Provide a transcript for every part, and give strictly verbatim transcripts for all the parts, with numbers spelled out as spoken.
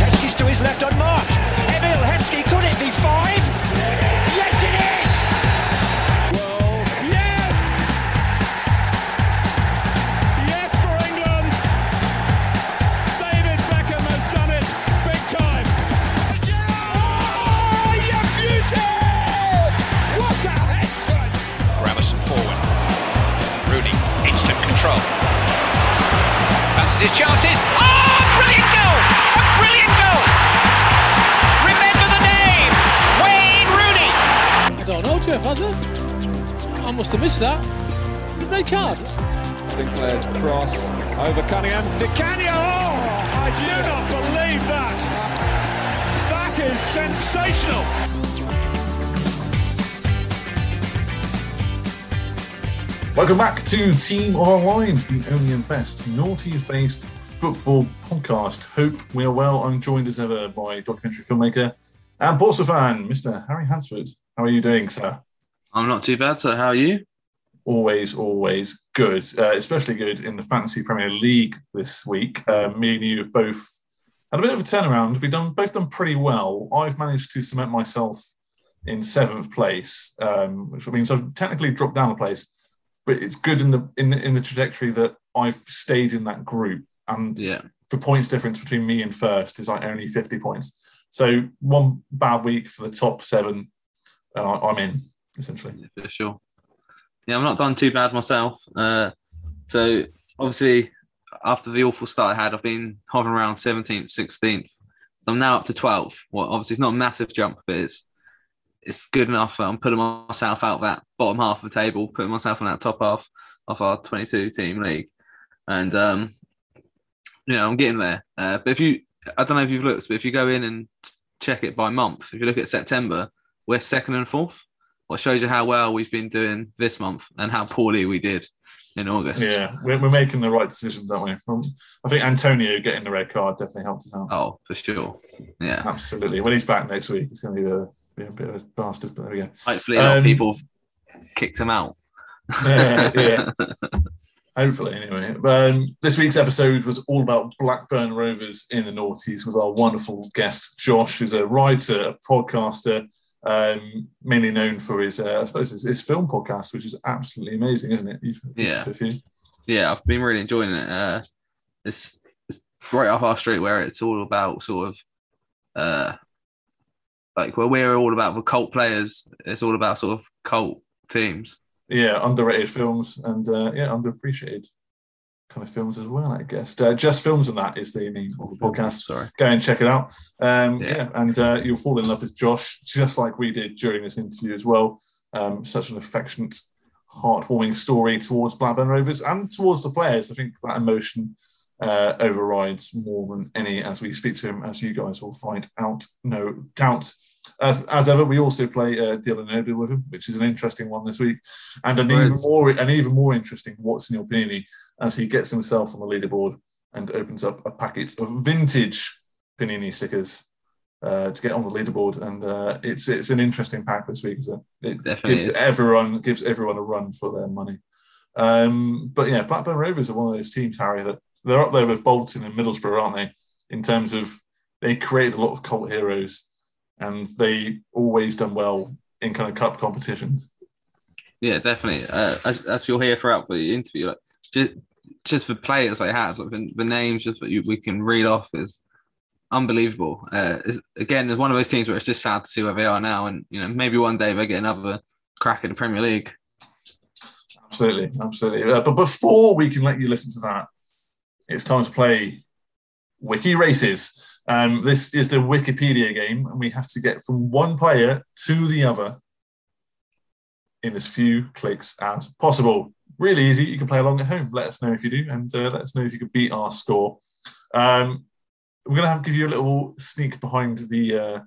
Heskey's to his left on Mark. Emil Heskey, could it be five? His chances. Oh, brilliant goal! A brilliant goal! Remember the name, Wayne Rooney. I don't know, Jeff, has it? I must have missed that. The red card. Sinclair's cross over Cunningham. Di Canio. Oh, I do not believe that. That is sensational. Welcome back to Team Our Lives, the only and best noughties-based football podcast. Hope we are well. I'm joined as ever by documentary filmmaker and Portsmouth fan, Mister Harry Hansford. How are you doing, sir? I'm not too bad, sir. How are you? Always, always good. Uh, especially good in the Fantasy Premier League this week. Uh, me and you both had a bit of a turnaround. We've done both done pretty well. I've managed to cement myself in seventh place, um, which means I've technically dropped down a place. But it's good in the in the, in the trajectory that I've stayed in that group, and yeah. The points difference between me and first is like only fifty points. So one bad week for the top seven, and uh, I'm in essentially. Yeah, for sure. Yeah, I'm not done too bad myself. Uh, so obviously, after the awful start I had, I've been hovering around seventeenth, sixteenth. So I'm now up to twelfth. Well, obviously it's not a massive jump, but it's. It's good enough. I'm putting myself out that bottom half of the table, putting myself on that top half of our twenty-two team league. And, um, you know, I'm getting there. Uh, but if you, I don't know if you've looked, but if you go in and check it by month, if you look at September, we're second and fourth. Well, it shows you how well we've been doing this month and how poorly we did in August. Yeah, we're, we're making the right decisions, aren't we? From, I think Antonio getting the red card definitely helped us out. Oh, for sure. Yeah. Absolutely. When he's back next week, it's going to be the... Yeah, a bit of a bastard, but there we go. Hopefully a lot um, of people kicked him out. yeah, yeah. Hopefully, anyway. Um, this week's episode was all about Blackburn Rovers in the noughties with our wonderful guest, Josh, who's a writer, a podcaster, um, mainly known for his, uh, I suppose, his, his film podcast, which is absolutely amazing, isn't it? You've yeah. To a few. Yeah, I've been really enjoying it. Uh, it's, it's right up our street where it's all about sort of... Uh, Like, well, we're all about the cult players. It's all about sort of cult teams. Yeah, underrated films and, uh, yeah, underappreciated kind of films as well, I guess. Uh, Just Films and That is the name of the podcast. Sorry. Go and check it out. Um, yeah. yeah, and uh, you'll fall in love with Josh, just like we did during this interview as well. Um, such an affectionate, heartwarming story towards Blackburn Rovers and towards the players. I think that emotion uh, overrides more than any as we speak to him, as you guys will find out, no doubt. Uh, as ever, we also play uh, Dylan Obi with him, which is an interesting one this week, and an even more an even more interesting What's in Your Panini, as he gets himself on the leaderboard and opens up a packet of vintage Panini stickers uh, to get on the leaderboard. And uh, it's it's an interesting pack this week. Isn't it? It definitely gives is. everyone gives everyone a run for their money. Um, but yeah, Blackburn Rovers are one of those teams, Harry, that they're up there with Bolton and Middlesbrough, aren't they? In terms of they created a lot of cult heroes. And they always done well in kind of cup competitions. Yeah, definitely. Uh, as, as you'll hear throughout the interview, like just just the players they have, like the, the names, just what you, we can read off is unbelievable. Uh, it's, again, it's one of those teams where it's just sad to see where they are now, and you know maybe one day they get another crack at the Premier League. Absolutely, absolutely. Uh, but before we can let you listen to that, it's time to play Wiki Races. Um, this is the Wikipedia game, and we have to get from one player to the other in as few clicks as possible. Really easy. You can play along at home. Let us know if you do, and uh, let us know if you can beat our score. Um, we're going to have to give you a little sneak behind the uh,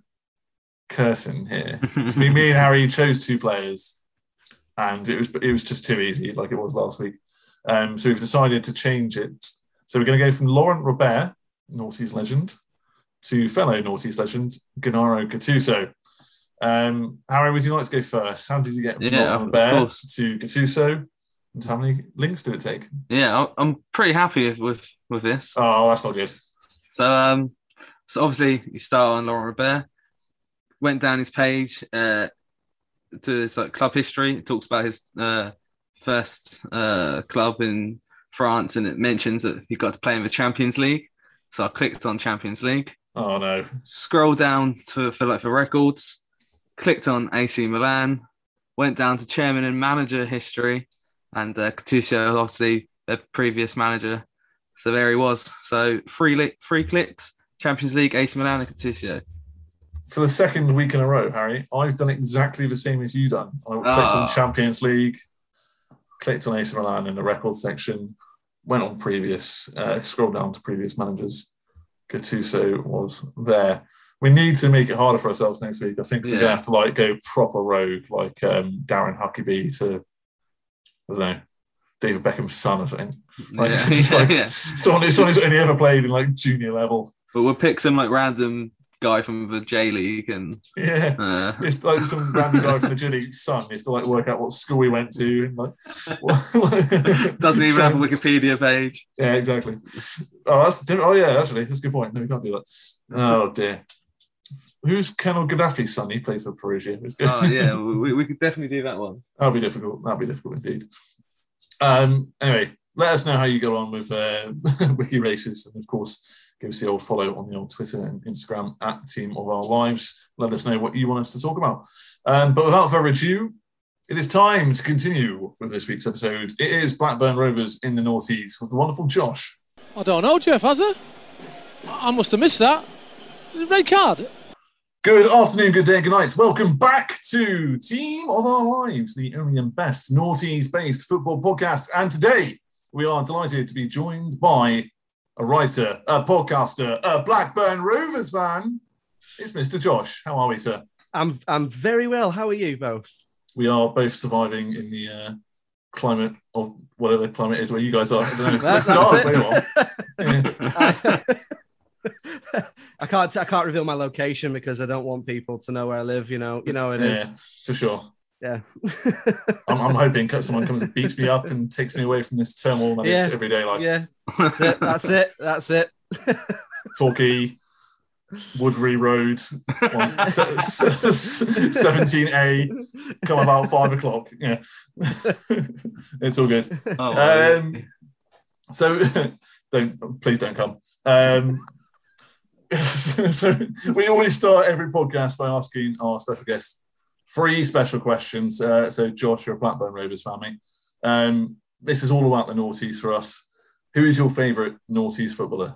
curtain here. So me, me and Harry chose two players, and it was it was just too easy, like it was last week. Um, so we've decided to change it. So we're going to go from Laurent Robert, Naughty's legend, to fellow Naughties legend, Gennaro Gattuso. Um, Harry, would you like to go first? How did you get from yeah, Robert to Gattuso? And how many links did it take? Yeah, I'm pretty happy with, with, with this. Oh, that's not good. So, um, so obviously, you start on Laurent Robert, went down his page uh, to his like, club history. It talks about his uh, first uh, club in France, and it mentions that he got to play in the Champions League. So I clicked on Champions League. Oh, no. Scroll down to, for like for records, clicked on A C Milan, went down to chairman and manager history, and uh, Gattuso, obviously, their previous manager. So there he was. So three, li- three clicks, Champions League, A C Milan and Gattuso. For the second week in a row, Harry, I've done exactly the same as you done. I clicked oh. on Champions League, clicked on A C Milan in the records section, went on previous, uh, scrolled down to previous managers. Gattuso was there. We need to make it harder for ourselves next week. I think we're yeah. going to have to like go proper rogue, like um, Darren Huckabee to, I don't know, David Beckham's son or something. Like, yeah. just like yeah. someone, who's, someone who's only ever played in like junior level. But we'll pick some like random guy from the J League and yeah, uh... if like some random guy from the J League's son, you have to like work out what school he went to and like doesn't even have a Wikipedia page. Yeah, exactly. Oh, that's oh yeah, actually, that's a good point. No, we can't do that. Oh dear, who's Colonel Gaddafi's son? He played for Perugia. Oh yeah, we we could definitely do that one. That'll be difficult. That'll be difficult indeed. Um. Anyway, let us know how you go on with uh, Wiki Races, and of course, give us the old follow on the old Twitter and Instagram at Team of Our Lives. Let us know what you want us to talk about. Um, but without further ado, it is time to continue with this week's episode. It is Blackburn Rovers in the North East with the wonderful Josh. I don't know, Jeff, has it? I must have missed that. Red card. Good afternoon, good day, good night. Welcome back to Team of Our Lives, the only and best North East-based football podcast. And today, we are delighted to be joined by a writer, a podcaster, a Blackburn Rovers fan. It's Mister Josh. How are we, sir? I'm I'm very well. How are you both? We are both surviving in the uh, climate of whatever climate is where you guys are. I don't know. that, it's dark. It. Yeah. I can't I can't reveal my location because I don't want people to know where I live. You know, you know it yeah, is. Yeah, for sure. Yeah, I'm, I'm hoping someone comes and beats me up and takes me away from this turmoil that yeah. is everyday life. Yeah, that's it. That's it. That's it. Torquay, Woodbury Road, seventeen A. Come about five o'clock. Yeah, it's all good. Oh, wow. Um, so, don't please don't come. Um, so we always start every podcast by asking our special guests three special questions. Uh, so, Josh, you're a Blackburn Rovers fan. Um, this is all about the noughties for us. Who is your favourite noughties footballer?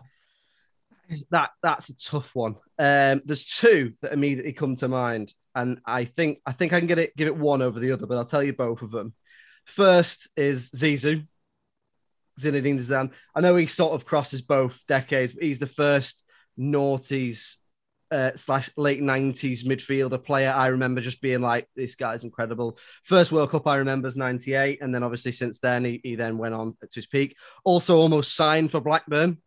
That that's a tough one. Um, there's two that immediately come to mind, and I think I think I can get it, give it one over the other. But I'll tell you both of them. First is Zizou, Zinedine Zidane. I know he sort of crosses both decades, but he's the first noughties uh, slash late nineties midfielder player I remember just being like, this guy's incredible. First World Cup I remember is ninety-eight, and then obviously since then, he, he then went on to his peak. Also almost signed for Blackburn.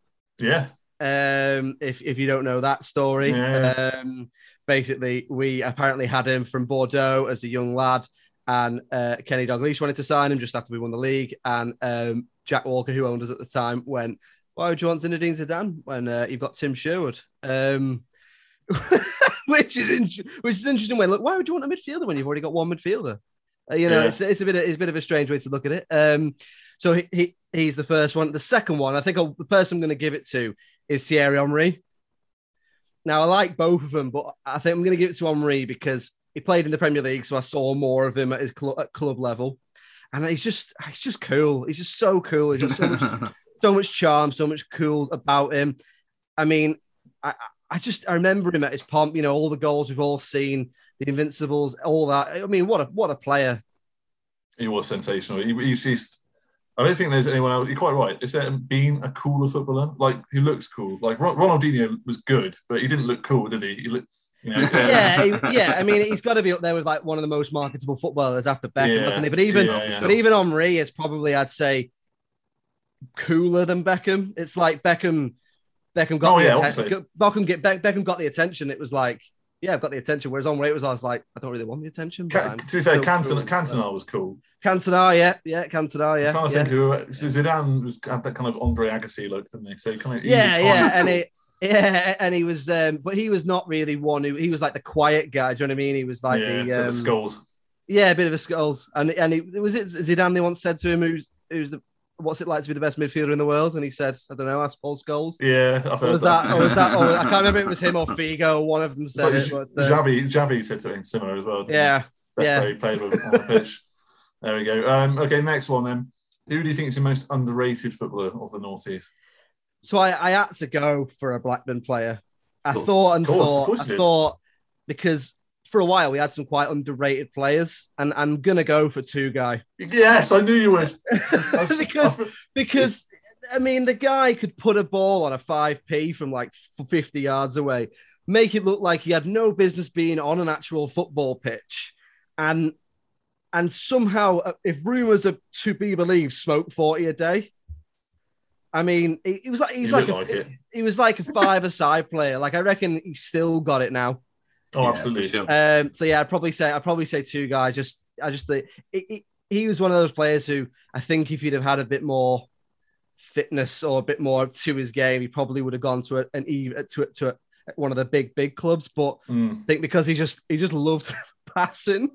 Yeah. Um, if, if you don't know that story. Yeah. Um, basically, we apparently had him from Bordeaux as a young lad, and uh, Kenny Dalglish wanted to sign him just after we won the league, and um, Jack Walker, who owned us at the time, went, why would you want Zinedine Zidane when uh, you've got Tim Sherwood? Um, which is in- which is an interesting way. Look, why would you want a midfielder when you've already got one midfielder? Uh, you know, yeah. it's it's a bit of, it's a bit of a strange way to look at it. Um, so he, he he's the first one. The second one, I think I'll, the person I'm going to give it to is Thierry Henry. Now, I like both of them, but I think I'm going to give it to Henry because he played in the Premier League, so I saw more of him at his cl- at club level. And he's just he's just cool. He's just so cool. He's just so much, so much charm, so much cool about him. I mean, I, I just I remember him at his pomp, you know, all the goals we've all seen, the Invincibles, all that. I mean, what a what a player. He was sensational. He, he's just, I don't think there's anyone else. You're quite right. Is there been a cooler footballer? Like, he looks cool. Like, Ronaldinho was good, but he didn't look cool, did he? He looked... yeah, yeah, he, yeah. I mean, he's got to be up there with like one of the most marketable footballers after Beckham, yeah, hasn't he? But even, yeah, yeah. but even Henry is probably, I'd say, cooler than Beckham. It's like Beckham, Beckham got oh, the yeah, attention. Beckham get Beckham got the attention. It was like, yeah, I've got the attention. Whereas Henry, it was I was like, I don't really want the attention. Can, to be fair, Cantona, Cantona was cool. Cantona, yeah, yeah, Cantona, yeah. I'm trying to yeah. think who uh, so Zidane was had that kind of Andre Agassi look, didn't he? So he kind of, he yeah, was yeah, cool. and it. Yeah, and he was, um, but he was not really one who, he was like the quiet guy, do you know what I mean? He was like yeah, the... Um, bit of a skulls. Yeah, a bit of a skulls. And and he, was it Zidane they once said to him, who's, who's the, what's it like to be the best midfielder in the world? And he said, I don't know, I suppose Scholes. Yeah, I've heard or was that. that, or was that or, I can't remember if it was him or Figo, one of them said like, it. But, uh, Xavi, Xavi said something similar as well. Yeah. That's yeah. where he played with on the pitch. There we go. Um, okay, next one then. Who do you think is the most underrated footballer of the North East? So I, I had to go for a Blackburn player. I course, thought and course, thought, course I thought, because for a while we had some quite underrated players, and I'm going to go for two guy. Yes, I knew you would. Was, because, I, because I mean, the guy could put a ball on a five p from like fifty yards away, make it look like he had no business being on an actual football pitch. And, and somehow, if rumours are to be believed, smoke forty a day. I mean, he, he was like he's like, a, like he, he was like a five-a-side player. Like I reckon he's still got it now. Oh, yeah, absolutely. Sure. Um, so yeah, I'd probably say I'd probably say two guys. Just I just think he, he was one of those players who I think if he'd have had a bit more fitness or a bit more to his game, he probably would have gone to a, an Eve to a, to a, one of the big big clubs. But mm. I think because he just he just loved passing.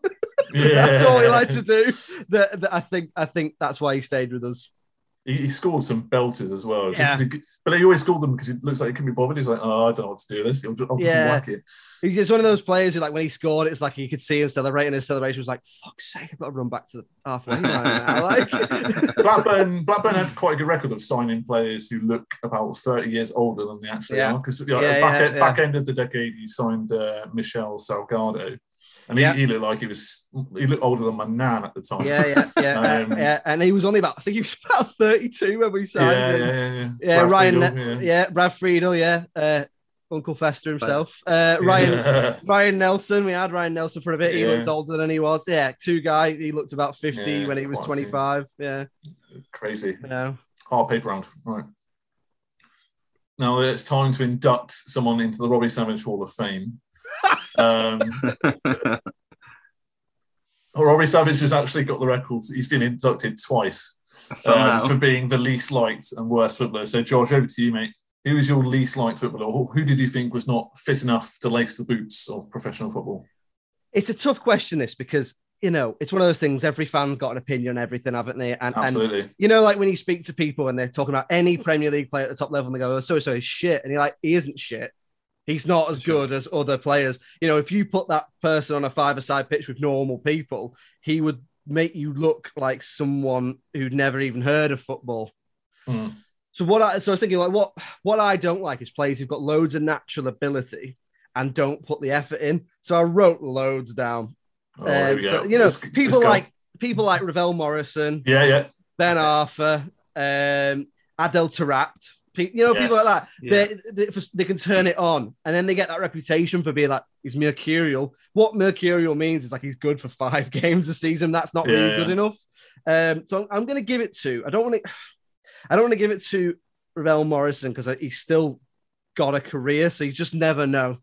Yeah. That's all he liked to do. That I think I think that's why he stayed with us. He scored some belters as well. Yeah. He, but he always scored them because it looks like he couldn't be bothered. He's like, oh, I don't know what to do this. I'll just, I'll just yeah. whack it. He's one of those players who, like, when he scored, it was like you could see him celebrating. His celebration was like, fuck's sake, I've got to run back to the halfway line now. Like, Blackburn, Blackburn had quite a good record of signing players who look about thirty years older than they actually yeah. are. Because you know, yeah, back, yeah, end, yeah. back end of the decade, you signed uh, Michel Salgado. And he, yeah. he looked like he was, he looked older than my nan at the time. Yeah, yeah, yeah. um, yeah. And he was only about, I think he was about thirty-two when we signed yeah, him. Yeah, yeah, yeah. Yeah, Brad Ryan, Friedel, yeah. yeah, Brad Friedel, yeah. Uh, Uncle Fester himself. Uh, Ryan yeah. Ryan Nelsen, we had Ryan Nelsen for a bit. He yeah. looked older than he was. Yeah, two guy, he looked about fifty yeah, when he was twenty-five. Yeah. Crazy. You know. Hard paper round. Right. Now it's time to induct someone into the Robbie Savage Hall of Fame. um, Robbie Savage has actually got the record. He's been inducted twice um, for being the least liked and worst footballer. So, Josh, over to you, mate. Who is your least liked footballer? Or who did you think was not fit enough to lace the boots of professional football? It's a tough question, this, because, you know, it's one of those things. Every fan's got an opinion on everything, haven't they? And, Absolutely. And, you know, like when you speak to people and they're talking about any Premier League player at the top level and they go, oh, so-so is shit. And you're like, he isn't shit. He's not as good as other players. You know, if you put that person on a five-a-side pitch with normal people, he would make you look like someone who'd never even heard of football. Mm. So what I so I was thinking, like, what what I don't like is players who've got loads of natural ability and don't put the effort in. So I wrote loads down. Oh, um, so, you know, it's, people it's like people like Ravel Morrison, yeah, yeah, Ben Arthur, um, Adel Tarapt, you know, yes. people like that. Yeah. They, they, they can turn it on, and then they get that reputation for being like, he's mercurial. What mercurial means is like he's good for five games a season. That's not yeah, really yeah. good enough. Um, so I'm going to give it to. I don't want to. I don't want to give it to Ravel Morrison because he's still got a career, so you just never know.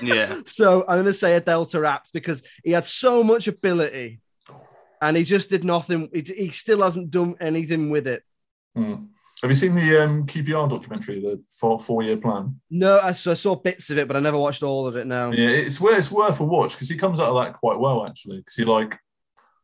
Yeah. So I'm going to say Adel Tarapt because he had so much ability, and he just did nothing. He, he still hasn't done anything with it. Hmm. Have you seen the um, Q P R documentary, the four, four-year plan? No, I saw, I saw bits of it, but I never watched all of it now. Yeah, it's worth, it's worth a watch because he comes out of that quite well, actually, because he, like,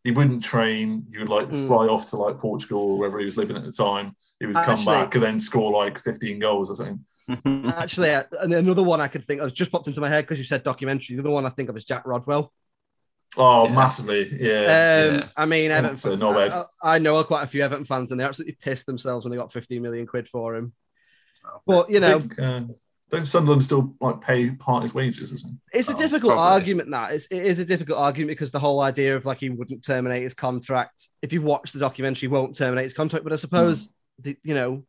he wouldn't train. He would, like, fly mm. off to, like, Portugal or wherever he was living at the time. He would come actually, back and then score, like, fifteen goals or something. Actually, another one I could think of just popped into my head because you said documentary. The other one I think of is Jack Rodwell. Oh, yeah. massively, yeah, um, yeah. I mean, Everton, no I, I know quite a few Everton fans, and they absolutely pissed themselves when they got fifteen million quid for him. Oh, but you I know, think, uh, don't Sunderland still like pay part his wages? Or it's oh, a difficult probably. argument. That it's, it is a difficult argument because the whole idea of like he wouldn't terminate his contract. If you watch the documentary, he won't terminate his contract. But I suppose mm. the, you know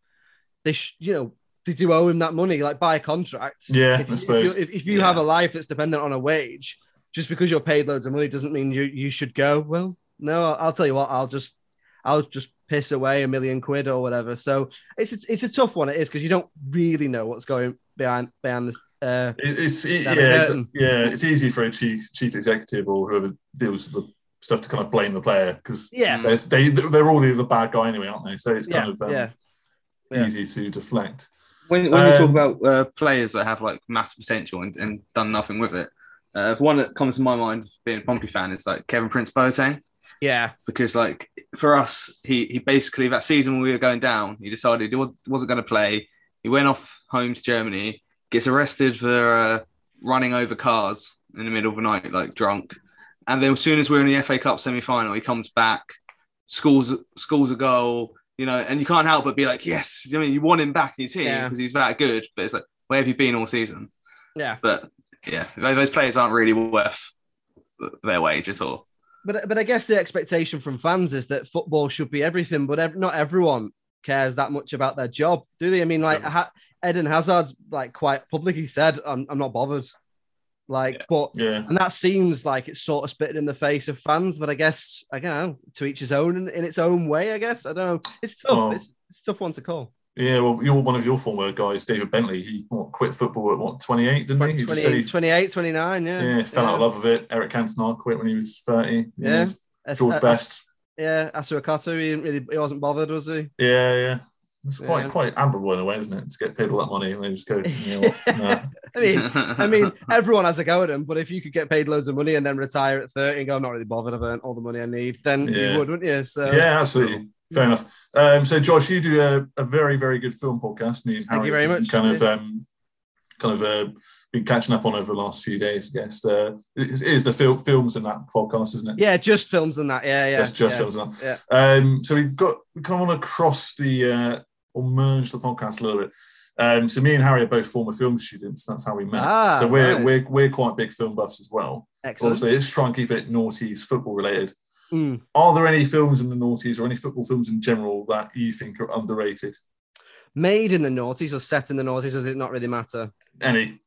they sh- you know they do owe him that money, like by a contract. Yeah, if, I suppose if you, if, if you yeah. have a life that's dependent on a wage. Just because you're paid loads of money doesn't mean you, you should go. Well, no, I'll, I'll tell you what, I'll just I'll just piss away a million quid or whatever. So it's a, it's a tough one, it is, because you don't really know what's going behind behind this. Uh, it's it, yeah, it's, yeah, it's easy for a chief chief executive or whoever deals with the stuff to kind of blame the player because yeah, they they're all the bad guy anyway, aren't they? So it's kind yeah, of um, yeah. Yeah. easy to deflect. When when um, we talk about uh, players that have like mass potential and, and done nothing with it. Uh, one that comes to my mind being a Pompey fan is like Kevin Prince Boateng. Yeah. Because like for us, he he basically that season when we were going down, he decided he was, wasn't going to play. He went off home to Germany, gets arrested for uh, running over cars in the middle of the night, like drunk. And then as soon as we're in the F A Cup semi-final, he comes back, scores, scores a goal, you know, and you can't help but be like, yes, you know, you want him back in your team because yeah. he's that good. But it's like, where have you been all season? Yeah. But... yeah, those players aren't really worth their wage at all. But but I guess the expectation from fans is that football should be everything, but ev- not everyone cares that much about their job, do they? I mean, like ha- Eden Hazard's like quite publicly said, "I'm I'm not bothered." Like, yeah. but yeah. and that seems like it's sort of spitting in the face of fans. But I guess I don't know, to each his own in, in its own way. I guess I don't know. It's tough. Oh. It's, it's a tough one to call. Yeah, well, you're one of your former guys, David Bentley. He what, quit football at, what, twenty-eight, didn't he? he twenty-eight, he, twenty-eight, twenty-nine, yeah. Yeah, fell yeah. out of love of it. Eric Cantona quit when he was thirty. Yeah. yeah. George uh, Best. Yeah, Asu Okatu, he, didn't really, he wasn't bothered, was he? Yeah, yeah. It's quite yeah. quite admirable in a way, isn't it? To get people that money and they just go, you know what? No. I mean, I mean, everyone has a go at him, but if you could get paid loads of money and then retire at thirty and go, I'm not really bothered, I've earned all the money I need, then yeah. you would, wouldn't you? So yeah, absolutely. Fair enough. Um, so, Josh, you do a, a very, very good film podcast. And you and Harry Thank you very much. Kind of, um, kind of uh, been catching up on over the last few days. I guess uh, it is the fil- films in that podcast, isn't it? Yeah, just films in that. Yeah, yeah, just, just yeah. films in that. Yeah. Um, so we've got we kind of want to cross the uh, or merge the podcast a little bit. Um, so me and Harry are both former film students. That's how we met. Ah, so we're right. we're we're quite big film buffs as well. Excellent. Obviously, let's try and keep it noughties football related. Mm. Are there any films in the noughties or any football films in general that you think are underrated? Made in the noughties or set in the noughties, does it not really matter? Any.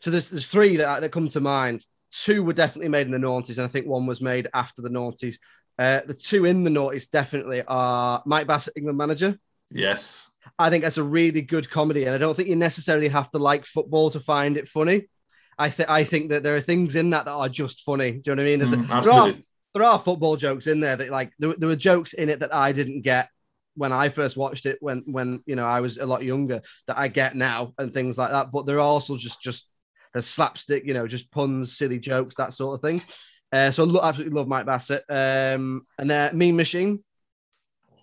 So there's there's three that, that come to mind. Two were definitely made in the noughties, and I think one was made after the noughties. Uh, the two in the noughties definitely are Mike Bassett, England manager. Yes. I think that's a really good comedy, and I don't think you necessarily have to like football to find it funny. I, th- I think that there are things in that that are just funny. Do you know what I mean? There's mm, a, absolutely. There are football jokes in there that like there, there were jokes in it that I didn't get when I first watched it when when you know I was a lot younger that I get now and things like that. But there are also just just there's slapstick, you know, just puns, silly jokes, that sort of thing. Uh, so I lo- absolutely love Mike Bassett. Um, and uh, Mean Machine.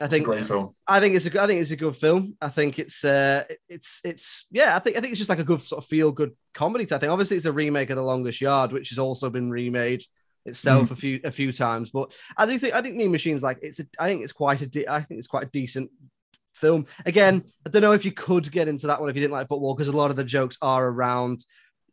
I think it's a great film. I think it's a I think it's a good film. I think it's uh it's it's yeah I think I think it's just like a good sort of feel good comedy type thing. Obviously, it's a remake of The Longest Yard, which has also been remade itself mm. a few a few times, but I do think I think Mean Machine's like it's a, I think it's quite a de- I think it's quite a decent film. Again, I don't know if you could get into that one if you didn't like football because a lot of the jokes are around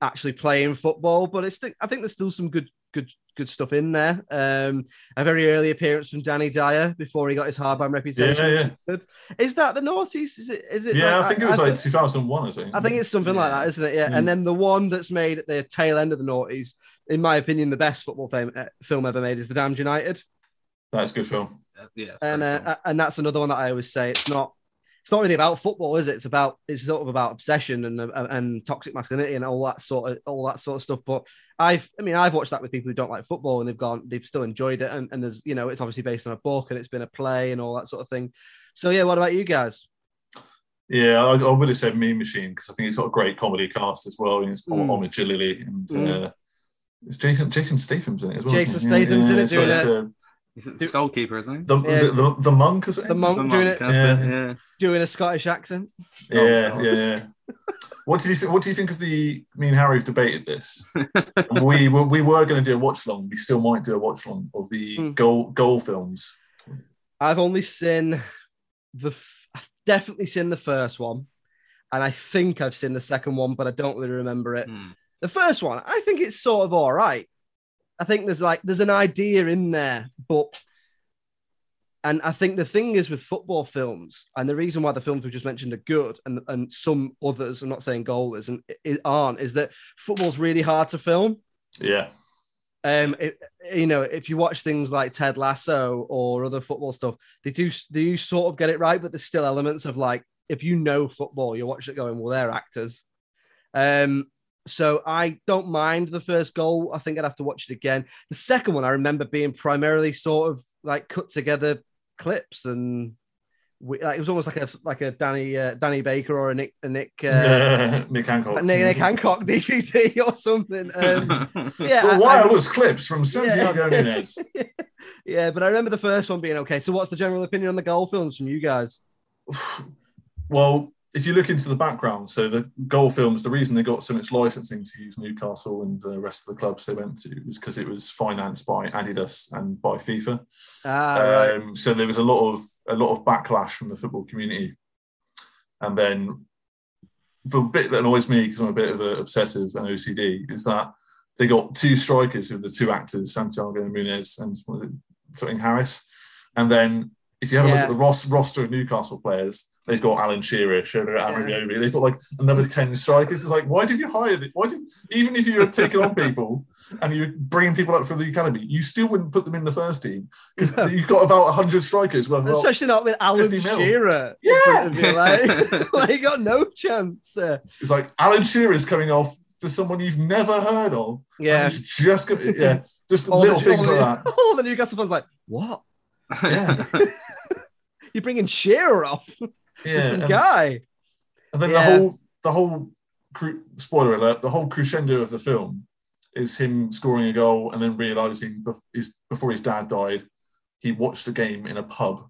actually playing football, but it's th- I think there's still some good good good stuff in there. Um, a very early appearance from Danny Dyer before he got his hardman reputation. Yeah, yeah. Is that the noughties? Is it? Is it? Yeah, like, I think it was I, like I, two thousand one. I think. I think it's something yeah. like that, isn't it? Yeah. yeah. And then the one that's made at the tail end of the noughties, in my opinion, the best football fame, uh, film ever made is The Damned United. That's a good film. Uh, yeah. And uh, cool. and that's another one that I always say it's not. It's not really about football, is it? It's about it's sort of about obsession and uh, and toxic masculinity and all that sort of all that sort of stuff. But I've I mean I've watched that with people who don't like football and they've gone they've still enjoyed it. And, and there's you know it's obviously based on a book and it's been a play and all that sort of thing. So yeah, what about you guys? Yeah, I, I would have said Mean Machine because I think it's got a great comedy cast as well. It's mm. Omid Jalili and mm. uh, it's Jason Jason Statham's in it as well. Jason Statham's in it doing it. He's the goalkeeper, isn't he? The, yeah. Is it the, the monk, is it? The monk, the monk doing it. Yeah. Yeah. Doing a Scottish accent. Yeah, oh, yeah, yeah. What do you think? What do you think of the? Me and Harry have debated this. we were, we were going to do a watch long. We still might do a watch long of the hmm. goal goal films. I've only seen the. I've definitely seen the first one, and I think I've seen the second one, but I don't really remember it. Hmm. The first one, I think it's sort of all right. I think there's like there's an idea in there, but and I think the thing is with football films, and the reason why the films we just mentioned are good, and and some others, I'm not saying goalers and it aren't, is that football's really hard to film. Yeah. Um, it, you know, if you watch things like Ted Lasso or other football stuff, they do they do sort of get it right, but there's still elements of like if you know football, you watch it going, well, they're actors. Um. So I don't mind the first goal. I think I'd have to watch it again. The second one, I remember being primarily sort of like cut together clips, and we, like, it was almost like a like a Danny uh, Danny Baker or a Nick a Nick uh, Nick Hancock Nick, Nick Hancock D V D or something. Um, yeah, well, why I, I, was clips from Santiago yeah. Nunes. Yeah, but I remember the first one being okay. So what's the general opinion on the goal films from you guys? Well, if you look into the background, so the goal films, the reason they got so much licensing to use Newcastle and the rest of the clubs they went to was because it was financed by Adidas and by FIFA. Ah, um, right. So there was a lot of a lot of backlash from the football community. And then the bit that annoys me, because I'm a bit of an obsessive and O C D, is that they got two strikers with the two actors, Santiago Nunes and what was it, something Harris. And then if you have a yeah. look at the ros- roster of Newcastle players, they've got Alan Shearer, Shearer Amayomi. Yeah. They've got like another ten strikers. It's like, why did you hire them? Why did even if you were taking on people and you were bringing people up from the academy, you still wouldn't put them in the first team because no. you've got about a hundred strikers. Well, especially not with Alan Shearer. Yeah, you like, like, got no chance. Uh, it's like Alan Shearer's coming off for someone you've never heard of. Yeah, just gonna, yeah, just little the, things like the, that. Oh, the Newcastle fans like what? Yeah, you're bringing Shearer off. Yeah, some and, guy, and then yeah. the whole the whole spoiler alert the whole crescendo of the film is him scoring a goal and then realizing before his dad died he watched a game in a pub,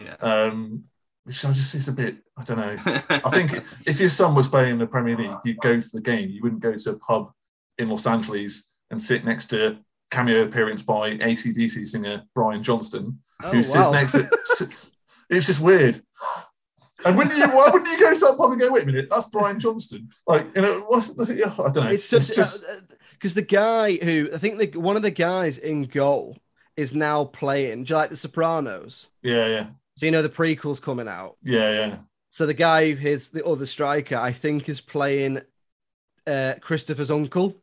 yeah. um, which I just it's a bit I don't know. I think if your son was playing in the Premier League, you'd go to the game. You wouldn't go to a pub in Los Angeles and sit next to cameo appearance by A C D C singer Brian Johnston, oh, who wow. sits next to. It's just weird. And wouldn't you, why wouldn't you go to that pub and go, wait a minute, that's Brian Johnston? Like, you know, what's the, I don't know. It's just because just... the guy who, I think the, one of the guys in goal is now playing, do you like The Sopranos? Yeah, yeah. So you know the prequel's coming out? Yeah, yeah. So the guy who is the other striker, I think is playing uh, Christopher's uncle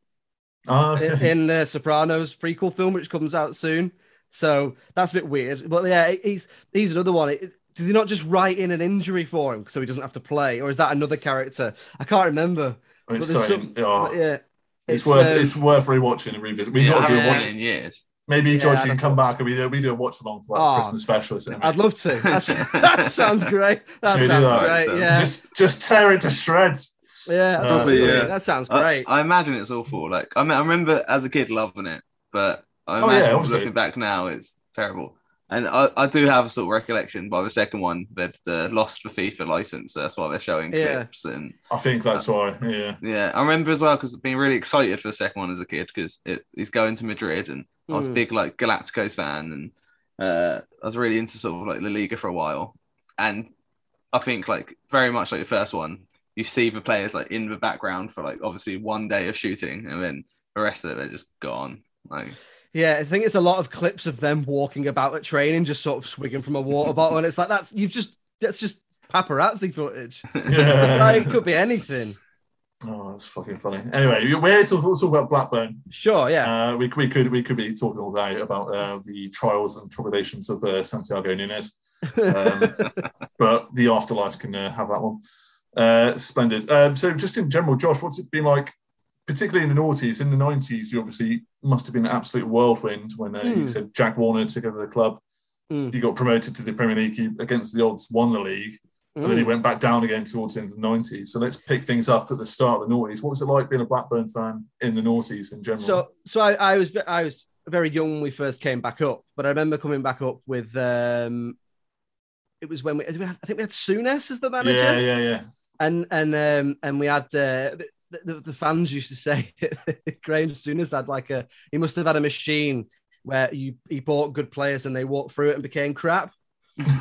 oh, okay. in, in the Sopranos prequel film, which comes out soon. So that's a bit weird. But yeah, he's, he's another one. It, Did they not just write in an injury for him so he doesn't have to play, or is that another character? I can't remember. I mean, some, oh, yeah, it's, it's worth um, it's worth rewatching and revisiting. We've yeah, got to do a watch. Yes. Maybe yeah, Josh, you can come back and we do we do a watch along for like oh, Christmas special. Isn't it? I'd love to. That's, that sounds great. That sounds that? great. Yeah. Just just tear it to shreds. Yeah, uh, but, yeah. that sounds great. I, I imagine it's awful. Like I mean, I remember as a kid loving it, but I imagine oh, yeah, looking back now, it's terrible. And I, I do have a sort of recollection by the second one that uh, lost the FIFA license. So that's why they're showing yeah. clips. And I think that's uh, why. Yeah. Yeah. I remember as well because I've been really excited for the second one as a kid because he's going to Madrid and mm. I was a big like Galacticos fan and uh, I was really into sort of like La Liga for a while. And I think like very much like the first one, you see the players like in the background for like obviously one day of shooting and then the rest of it, they're just gone. Like, yeah, I think it's a lot of clips of them walking about at training, just sort of swigging from a water bottle, and it's like that's you've just that's just paparazzi footage. Yeah. Like, it could be anything. Oh, that's fucking funny. Anyway, we're to talk about Blackburn. Sure, yeah. Uh, we we could we could be talking all day about uh, the trials and tribulations of uh, Santiago Nunes, um, but the afterlife can uh, have that one. Uh, splendid. Um, so, just in general, Josh, what's it been like? Particularly in the noughties, in the nineties, you obviously must have been an absolute whirlwind when uh, mm. you said Jack Warner took over the club. Mm. You got promoted to the Premier League, you, against the odds, won the league, mm. and then you went back down again towards the end of the nineties. So let's pick things up at the start of the noughties. What was it like being a Blackburn fan in the noughties in general? So, so I, I was I was very young when we first came back up, but I remember coming back up with um, it was when we I think we had Souness as the manager. Yeah, yeah, yeah. And and um, and we had. Uh, The, the, the fans used to say that Graeme Souness had like a, he must have had a machine where you, he bought good players and they walked through it and became crap.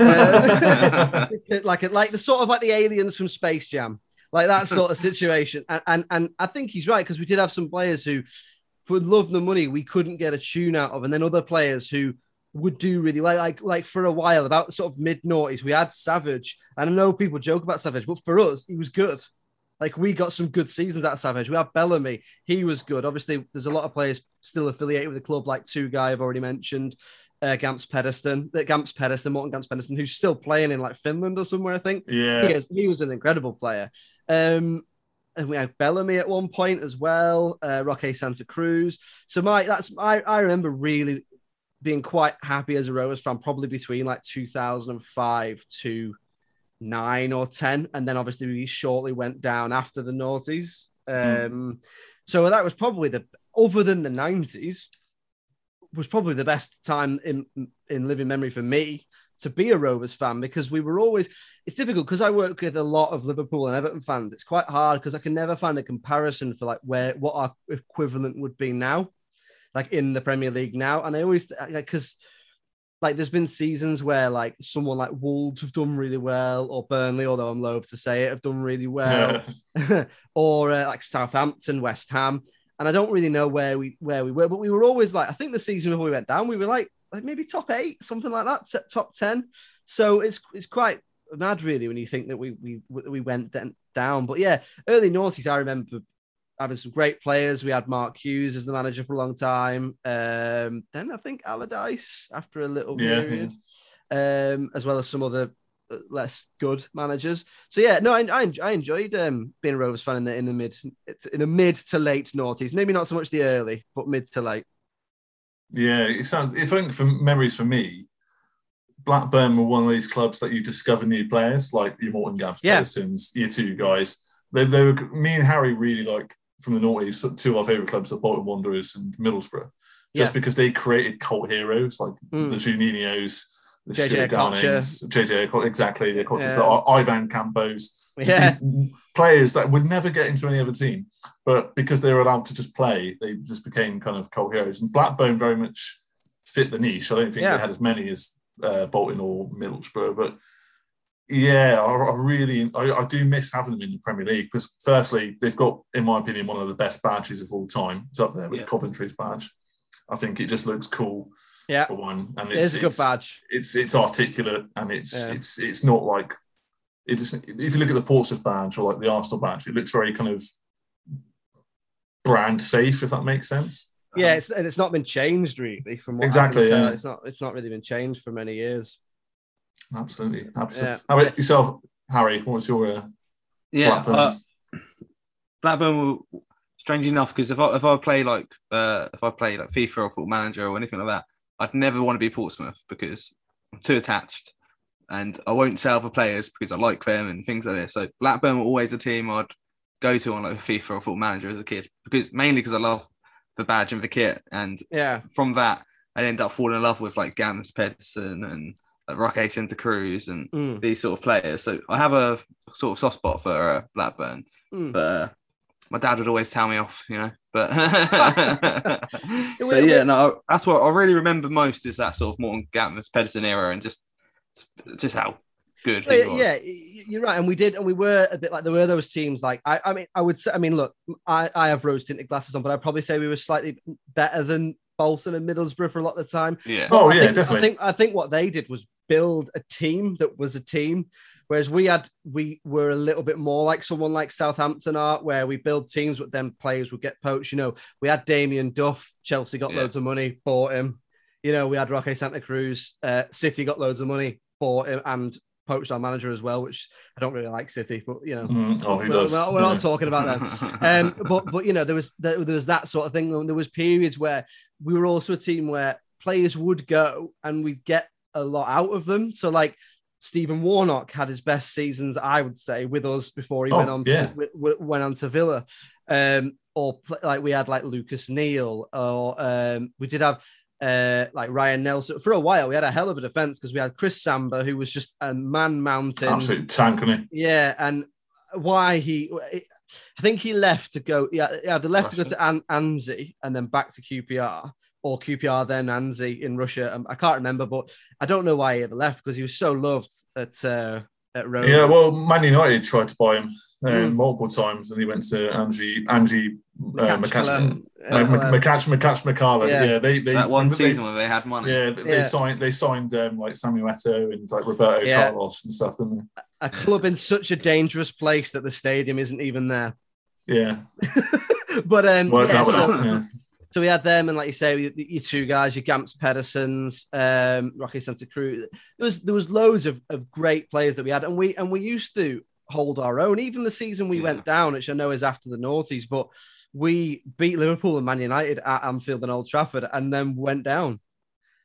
uh, like it, like the sort of like the aliens from Space Jam, like that sort of situation. And and, and I think he's right, because we did have some players who, for love nor money, we couldn't get a tune out of, and then other players who would do really well. Like, like for a while, about sort of mid-noughties, we had Savage. And I know people joke about Savage, but for us, he was good. Like, we got some good seasons at Savage. We had Bellamy. He was good. Obviously, there's a lot of players still affiliated with the club, like two guy I've already mentioned, uh, Gamst Pedersen, uh, Gamst Pedersen, Morten Gamst Pedersen, who's still playing in, like, Finland or somewhere, I think. Yeah. He, is, he was an incredible player. Um, and we had Bellamy at one point as well, uh, Roque Santa Cruz. So, my that's I, I remember really being quite happy as a Rovers fan, probably between, like, two thousand five to... nine or ten, and then obviously we shortly went down after the noughties. Um, mm. So that was probably the, other than the nineties, was probably the best time in in living memory for me to be a Rovers fan, because we were always. It's difficult because I work with a lot of Liverpool and Everton fans. It's quite hard because I can never find a comparison for like where what our equivalent would be now, like in the Premier League now, and I always because. Like, Like there's been seasons where like someone like Wolves have done really well, or Burnley, although I'm loath to say it, have done really well, yeah. or uh, like Southampton, West Ham, and I don't really know where we where we were, but we were always like I think the season before we went down, we were like like maybe top eight, something like that, t- top ten. So it's it's quite mad really when you think that we we we went down. But yeah, early noughties, I remember having some great players. We had Mark Hughes as the manager for a long time. Um, then I think Allardyce after a little yeah, period, yeah. Um, as well as some other less good managers. So yeah, no, I I, I enjoyed um, being a Rovers fan in the in the mid in the mid to late noughties. Maybe not so much the early, but mid to late. Yeah, it sounds. If only for memories for me, Blackburn were one of these clubs that you discover new players, like your Morten Gamst Pedersens, yeah. your two guys. They they were me and Harry really like. From the noughties, two of our favourite clubs are Bolton Wanderers and Middlesbrough, just yeah. because they created cult heroes like mm. the Juninhos, the Stuart Downings, J J exactly, the Okocha, yeah. Ivan Campos, yeah. these players that would never get into any other team, but because they were allowed to just play, they just became kind of cult heroes. And Blackburn very much fit the niche. I don't think yeah. they had as many as uh, Bolton or Middlesbrough, but. Yeah, I, I really, I, I do miss having them in the Premier League because, firstly, they've got, in my opinion, one of the best badges of all time. It's up there with yeah. Coventry's badge. I think it just looks cool. Yeah, for one, and it's, it's a good it's, badge. It's it's articulate and it's yeah. it's it's not like it just. If you look at the Portsmouth badge or like the Arsenal badge, it looks very kind of brand safe, if that makes sense. Yeah, um, it's, and it's not been changed really from what exactly. Yeah. It's not it's not really been changed for many years. Absolutely, absolutely. Yeah. How about yourself, Harry? What was your uh, yeah? Blackburn, uh, Blackburn were, strangely enough, because if I if I play like uh, if I play like FIFA or Football Manager or anything like that, I'd never want to be Portsmouth because I'm too attached, and I won't sell for players because I like them and things like this. So Blackburn were always a team I'd go to on like FIFA or Football Manager as a kid, because mainly because I love the badge and the kit, and yeah, from that I ended up falling in love with like Gamst Pedersen and. Like Roque Santa Cruz and mm. these sort of players. So I have a sort of soft spot for uh, Blackburn. Mm. But uh, my dad would always tell me off, you know. But, but yeah, no, that's what I really remember most is that sort of Morten Gamst Pedersen era and just just how good he was. Yeah, you're right. And we did, and we were a bit like, there were those teams like, I, I mean, I would say, I mean, look, I, I have rose tinted glasses on, but I'd probably say we were slightly better than Bolton and Middlesbrough for a lot of the time. Yeah. But oh, I yeah, think, definitely. I think, I think what they did was build a team that was a team, whereas we had we were a little bit more like someone like Southampton are, where we build teams, but then players would get poached. You know, we had Damien Duff. Chelsea got yeah. loads of money, bought him. You know, we had Roque Santa Cruz. Uh, City got loads of money, bought him, and poached our manager as well, which I don't really like City, but you know, mm, oh, we're, we're, not, we're yeah. not talking about them. Um, but but you know, there was there, there was that sort of thing. And there was periods where we were also a team where players would go and we'd get a lot out of them. So like Stephen Warnock had his best seasons, I would say, with us before he oh, went on yeah. w- w- went on to Villa. Um, or like we had like Lucas Neal, or um, we did have. Uh, like Ryan Nelsen. For a while, we had a hell of a defence because we had Chris Samba, who was just a man mountain. Absolute tank, wasn't he? Yeah, and why he... I think he left to go... Yeah, yeah they left Russia. to go to An- Anzhi and then back to Q P R, or Q P R then Anzhi in Russia. Um, I can't remember, but I don't know why he ever left because he was so loved at uh, at Rome. Yeah, well, Man United tried to buy him um, mm. multiple times and he went to Anzhi... Anzhi Uh, McCatch, McCatch, McCarley. Yeah, yeah they, they, that one season they, where they had money. Yeah, they, yeah. they signed. They signed um, like Samuel Eto'o and like Roberto yeah. Carlos and stuff, didn't they? A club in such a dangerous place that the stadium isn't even there. Yeah, but um, well, yeah, so, happen, yeah. so we had them, and like you say, your two guys, your Gamst Pedersens, um, Roque Santa Cruz. There was there was loads of, of great players that we had, and we and we used to hold our own. Even the season we yeah. went down, which I know is after the noughties, but. We beat Liverpool and Man United at Anfield and Old Trafford and then went down.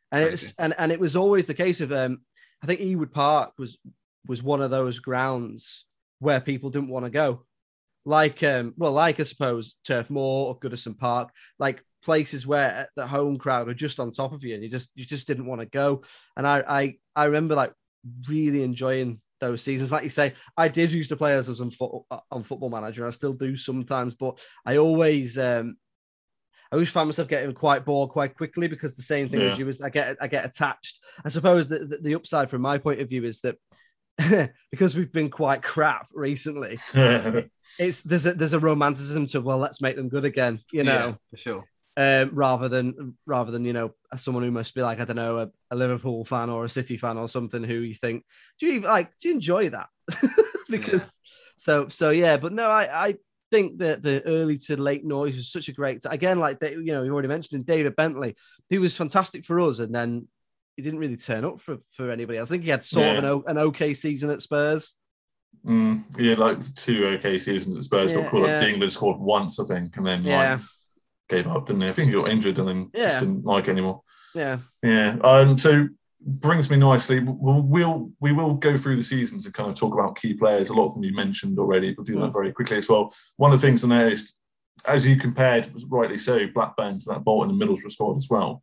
And it was, and, and it was always the case of, um, I think Ewood Park was was one of those grounds where people didn't want to go. Like, um, well, like I suppose Turf Moor or Goodison Park, like places where the home crowd are just on top of you and you just you just didn't want to go. And I, I, I remember like really enjoying those seasons. Like you say, I did used to play as on, fo- on Football Manager. I still do sometimes, but I always, um, I always find myself getting quite bored quite quickly because the same thing yeah. as you is I get, I get attached. I suppose that the, the upside from my point of view is that because we've been quite crap recently, it, it's there's a, there's a romanticism to well, let's make them good again, you know, yeah, for sure. Um, rather than rather than you know someone who must be like I don't know a, a Liverpool fan or a City fan or something who you think do you even, like do you enjoy that because yeah. so so yeah but no I, I think that the early to late noughties was such a great again like they, you know you already mentioned David Bentley who was fantastic for us and then he didn't really turn up for, for anybody else. I think he had sort yeah. of an, an okay season at Spurs. Mm, he had like two okay seasons at Spurs yeah, got called yeah. up to England scored once I think and then yeah. like gave up, didn't he? I think he got injured and then yeah. just didn't like anymore. Yeah. Yeah. Um, so brings me nicely. We'll, we'll we will go through the seasons and kind of talk about key players. A lot of them you mentioned already. We'll do that very quickly as well. One of the things I noticed, as you compared, rightly so, Blackburn to that Bolton and Middlesbrough squad as well.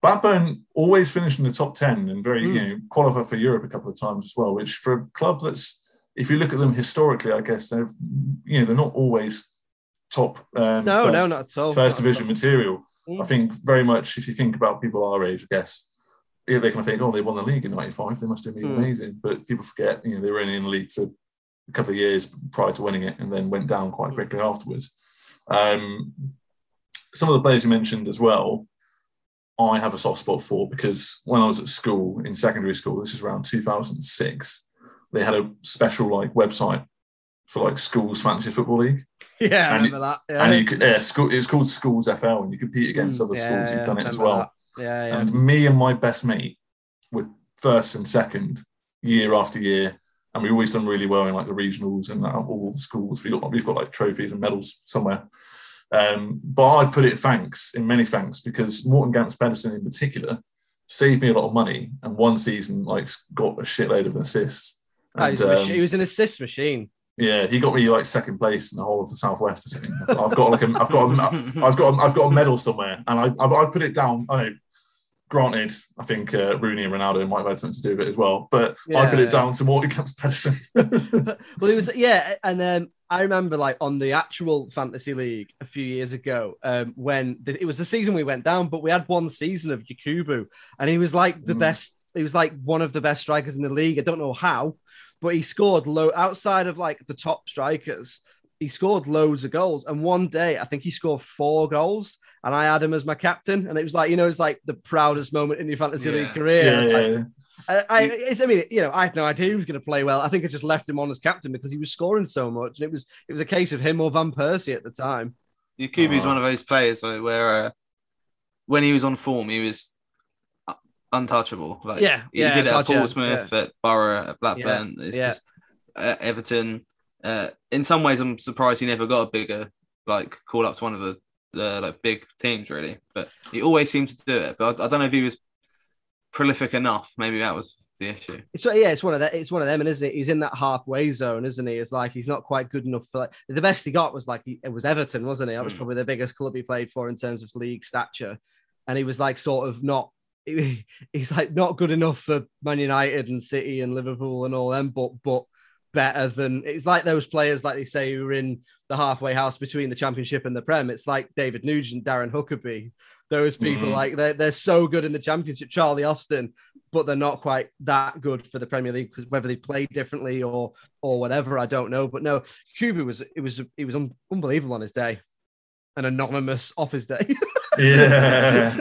Blackburn always finished in the top ten and very, mm. you know, qualified for Europe a couple of times as well, which for a club that's, if you look at them historically, I guess, they've, you know, they're not always top um, no, first, no, not at all. first not division at all. material. Mm. I think very much if you think about people our age, I guess, yeah, they can think, oh, they won the league in ninety-five, they must have been mm. amazing. But people forget, you know, they were only in the league for a couple of years prior to winning it and then went down quite quickly mm. afterwards. Um, some of the players you mentioned as well, I have a soft spot for because when I was at school, in secondary school, this is around two thousand six, they had a special like website for like schools fantasy football league. Yeah, I and remember it, that. Yeah. And you could, yeah, school, it was called Schools F L, and you compete against mm, other yeah, schools who've yeah, done it as well. Yeah, yeah. And me and my best mate were first and second year after year, and we always done really well in like the regionals and like, all the schools. We got, we've got like trophies and medals somewhere. Um, but I put it thanks in many thanks because Morten Gamst Pedersen in particular saved me a lot of money, and one season like got a shitload of assists. And, oh, um, he was an assist machine. Yeah, he got me like second place in the whole of the Southwest or something. I've got like a, I've got, a, I've got, a, I've got a medal somewhere, and I, I, I put it down. I know, granted, I think uh, Rooney and Ronaldo might have had something to do with it as well, but yeah, I put it yeah. down to Morten Gamst Pedersen. Well, it was yeah, and um, I remember like on the actual fantasy league a few years ago um, when the, it was the season we went down, but we had one season of Yakubu, and he was like the mm. best. He was like one of the best strikers in the league. I don't know how. But he scored low outside of like the top strikers. he scored loads of goals. And one day, I think he scored four goals, and I had him as my captain. And it was like, you know, it's like the proudest moment in your fantasy yeah. league career. Yeah, yeah, like, yeah. I, I, it's, I mean, you know, I had no idea he was going to play well. I think I just left him on as captain because he was scoring so much, and it was it was a case of him or Van Persie at the time. Yakubu is one of those players where, where uh, when he was on form, he was untouchable. Like, yeah, he yeah, did it at Portsmouth, yeah. at Borough, at Blackburn, yeah, it's yeah. Just, uh, Everton. Uh, in some ways, I'm surprised he never got a bigger like call up to one of the uh, like big teams, really. But he always seemed to do it. But I, I don't know if he was prolific enough. Maybe that was the issue. It's yeah, it's one of that. It's one of them, and isn't it? He's in that halfway zone, isn't he? It's like he's not quite good enough for like, the best he got was like he, it was Everton, wasn't he? That was mm. probably the biggest club he played for in terms of league stature, and he was like sort of not. He, he's like not good enough for Man United and City and Liverpool and all them, but but. better than it's like those players, like they say, who are in the halfway house between the Championship and the Prem. It's like David Nugent, Darren Huckabee, those people mm. like they're, they're so good in the Championship, Charlie Austin, but they're not quite that good for the Premier League because whether they play differently or or whatever, I don't know. But no, Cuba was it was it was un- unbelievable on his day, an anonymous off his day. Yeah,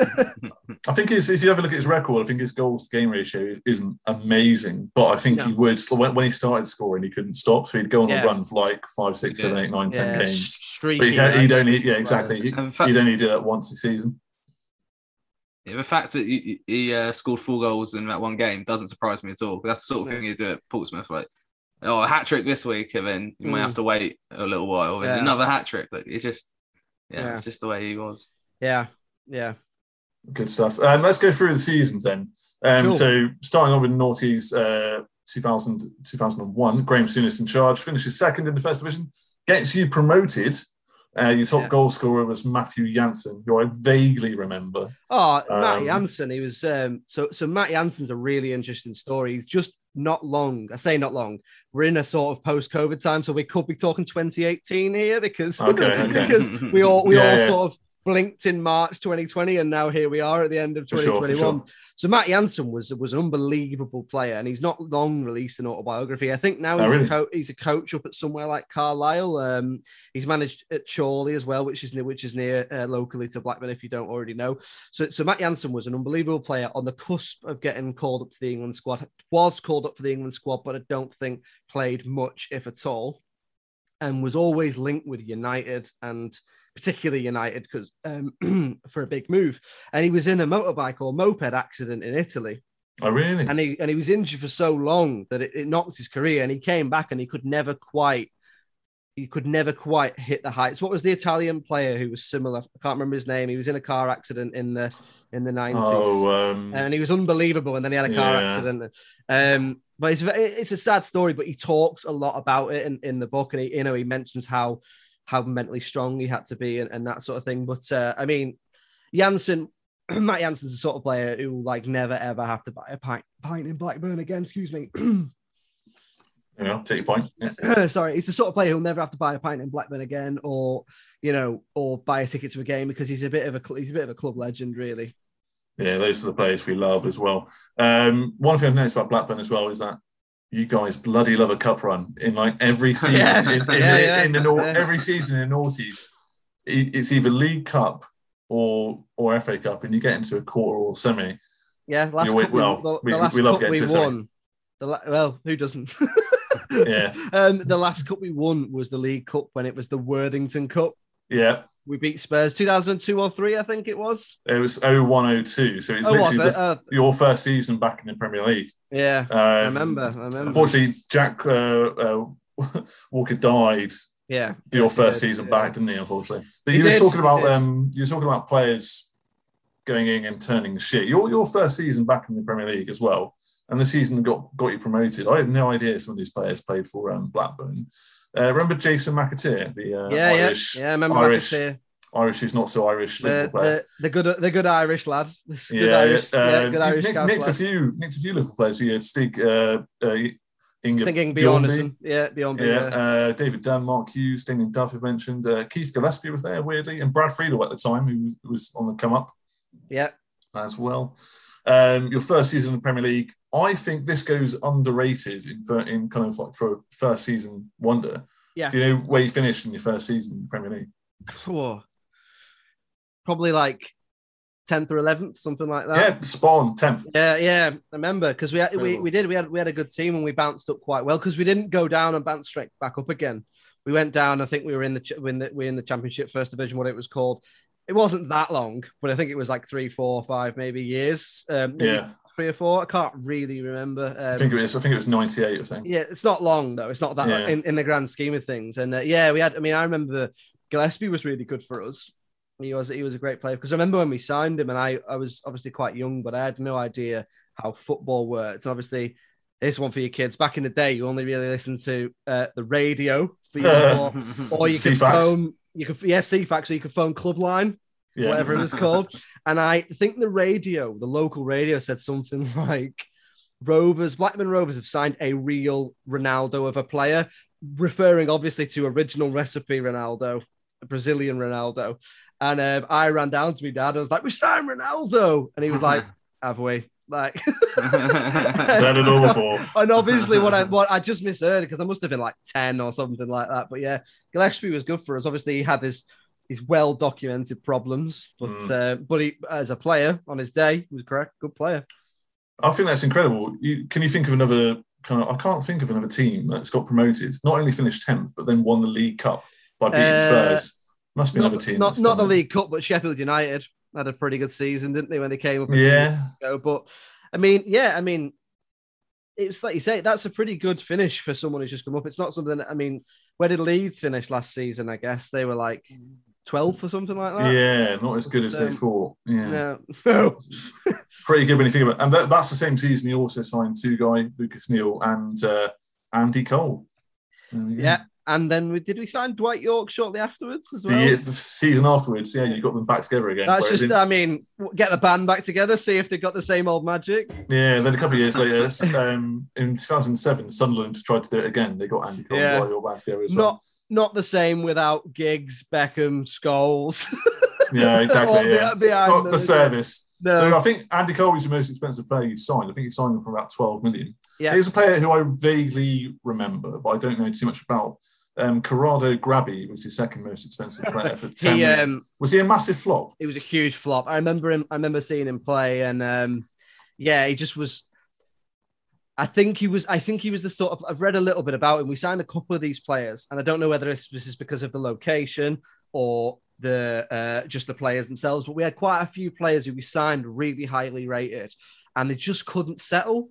I think it's, if you ever look at his record, I think his goals to game ratio isn't amazing, but I think no. he would, when he started scoring, he couldn't stop, so he'd go on yeah. a run for like five, six, seven, eight, nine, yeah. ten games. Streaky, but he had, he'd only, yeah, exactly. He, fact, he'd only do that once a season. Yeah, the fact that he, he uh, scored four goals in that one game doesn't surprise me at all. That's the sort of yeah. thing you do at Portsmouth, like, oh, a hat trick this week, and then you mm. might have to wait a little while, and yeah. another hat trick. Like, it's just, yeah, yeah, it's just the way he was. Yeah, yeah. Good stuff. Um, let's go through the seasons then. Um, cool. So starting on with Naughty's uh, two thousand, two thousand one, Graeme Souness in charge, finishes second in the first division, gets you promoted. Uh, your top yeah. goal scorer was Matthew Jansen, who I vaguely remember. Oh, um, Matt Jansen. He was um, so so Matt Jansen's a really interesting story. He's just not long. I say not long. We're in a sort of post-COVID time, so we could be talking twenty eighteen here because, okay, okay. because we all we yeah, all yeah. sort of blinked in March twenty twenty, and now here we are at the end of twenty twenty-one. For sure, for sure. So Matt Jansen was was an unbelievable player, and he's not long released an autobiography. I think now he's, really? a, co- he's a coach up at somewhere like Carlisle. Um, he's managed at Chorley as well, which is near, which is near uh, locally to Blackburn, if you don't already know. So, so Matt Jansen was an unbelievable player on the cusp of getting called up to the England squad. Was called up for the England squad, but I don't think played much, if at all, and was always linked with United and. Particularly United, because um, for a big move, and he was in a motorbike or moped accident in Italy. Oh, really? And he and he was injured for so long that it, it knocked his career, and he came back, and he could never quite, he could never quite hit the heights. What was the Italian player who was similar? I can't remember his name. He was in a car accident in the in the nineties, oh, um, and he was unbelievable. And then he had a car yeah. accident. Um, but it's it's a sad story. But he talks a lot about it in, in the book, and he you know he mentions how. how mentally strong he had to be and, and that sort of thing. But, uh, I mean, Jansen, Matt Jansen's the sort of player who will, like, never, ever have to buy a pint, pint in Blackburn again, excuse me. You know, take your point. Yeah. Sorry, he's the sort of player who'll never have to buy a pint in Blackburn again or, you know, or buy a ticket to a game because he's a bit of a he's a bit of a club legend, really. Yeah, those are the players we love as well. Um, one thing I've noticed about Blackburn as well is that you guys bloody love a cup run in like every season. Yeah. In, in, yeah, yeah. in the nor- yeah. every season in the noughties, it's either League Cup or or F A Cup, and you get into a quarter or semi. Yeah, last cup well, we, we, the last we love cup we to won. The la- well, who doesn't? yeah. Um, the last cup we won was the League Cup when it was the Worthington Cup. Yeah. We beat Spurs two thousand two or three, I think it was. It was oh one oh two. So it's oh, literally it? the, uh, your first season back in the Premier League. Yeah, um, I remember. I remember. Unfortunately, Jack uh, uh, Walker died. Yeah, your yes, first did, season yeah. back, didn't he? Unfortunately, but he you did, was talking about um, you were talking about players going in and turning the shit. Your your first season back in the Premier League as well, and the season got got you promoted. I had no idea some of these players played for um, Blackburn. Uh, remember Jason McAteer, the uh, yeah, Irish, yeah, yeah, I remember Irish, McAteer. Irish who's not so Irish. The, the, the good, the good Irish lad. Good yeah, Irish, uh, yeah, good Irish. Nick, nicked a few, nicked a few Liverpool players. Yeah, Stig, uh, uh, Inge, thinking Bjornsson. Yeah, Bjornsson. Yeah, uh, David Dunn, Mark Hughes, Damien Duff. Have mentioned uh, Keith Gillespie was there weirdly, and Brad Friedel at the time, who was on the come up. Yeah, as well. Um, your first season in the Premier League, I think this goes underrated in, in kind of like for a first season wonder. Yeah. Do you know where you finished in your first season in the Premier League? Oh, probably like tenth or eleventh, something like that. Yeah, spawn tenth. Yeah, yeah. I remember because we had, we we did we had we had a good team and we bounced up quite well because we didn't go down and bounce straight back up again. We went down. I think we were in the we in the, we in the Championship First Division, what it was called. It wasn't that long, but I think it was like three, four, five, maybe years. Um, yeah. Three or four. I can't really remember. Um, I think it was. I think it was ninety-eight or something. Yeah, it's not long though. It's not that yeah. long, in, in the grand scheme of things. And uh, yeah, we had. I mean, I remember Gillespie was really good for us. He was. He was a great player because I remember when we signed him, and I, I was obviously quite young, but I had no idea how football worked. And obviously, this one for your kids. Back in the day, you only really listened to uh, the radio for your sport, or you could phone. You could yeah, C F A X, so you could phone Clubline. Yeah. Whatever it was called. And I think the radio, the local radio said something like Rovers, Blackburn Rovers have signed a real Ronaldo of a player, referring obviously to original recipe Ronaldo, a Brazilian Ronaldo. And um, I ran down to my dad and I was like, we signed Ronaldo. And he was like, have we? Like, said it all before. And obviously, what I what I just misheard because I must have been like ten or something like that. But yeah, Gillespie was good for us. Obviously, he had this. He's well documented problems, but mm. uh, but he, as a player on his day, he was a correct, good player. I think that's incredible. You, can you think of another kind of? I can't think of another team that's got promoted. Not only finished tenth, but then won the League Cup by beating uh, Spurs. Must be not, another team. Not not the League Cup, but Sheffield United had a pretty good season, didn't they? When they came up, yeah. Ago. But I mean, yeah, I mean, it's like you say, that's a pretty good finish for someone who's just come up. It's not something. I mean, where did Leeds finish last season? I guess they were like twelfth or something like that. Yeah, not as good as um, they thought. Yeah, no. Pretty good when you think about it. And that, that's the same season he also signed two guy, Lucas Neal and uh, Andy Cole. Yeah, and then we, did we sign Dwight York shortly afterwards as well? The, the season afterwards, yeah, you got them back together again. That's just, I mean, get the band back together, see if they've got the same old magic. Yeah, then a couple of years later, um, in two thousand seven, Sunderland tried to do it again. They got Andy Cole yeah. and Dwight York back together as well. Not, Not the same without Giggs, Beckham, Scholes. Yeah, exactly. Yeah. Not the service. No. So I think Andy Cole was the most expensive player you signed. I think you signed him for about twelve million. Yeah. He's a player who I vaguely remember, but I don't know too much about. Um, Corrado Grabby was his second most expensive player for ten. he, um, was he a massive flop? It was a huge flop. I remember him. I remember seeing him play, and um, yeah, he just was. I think he was. I think he was the sort of. I've read a little bit about him. We signed a couple of these players, and I don't know whether this is because of the location or the uh, just the players themselves. But we had quite a few players who we signed really highly rated, and they just couldn't settle.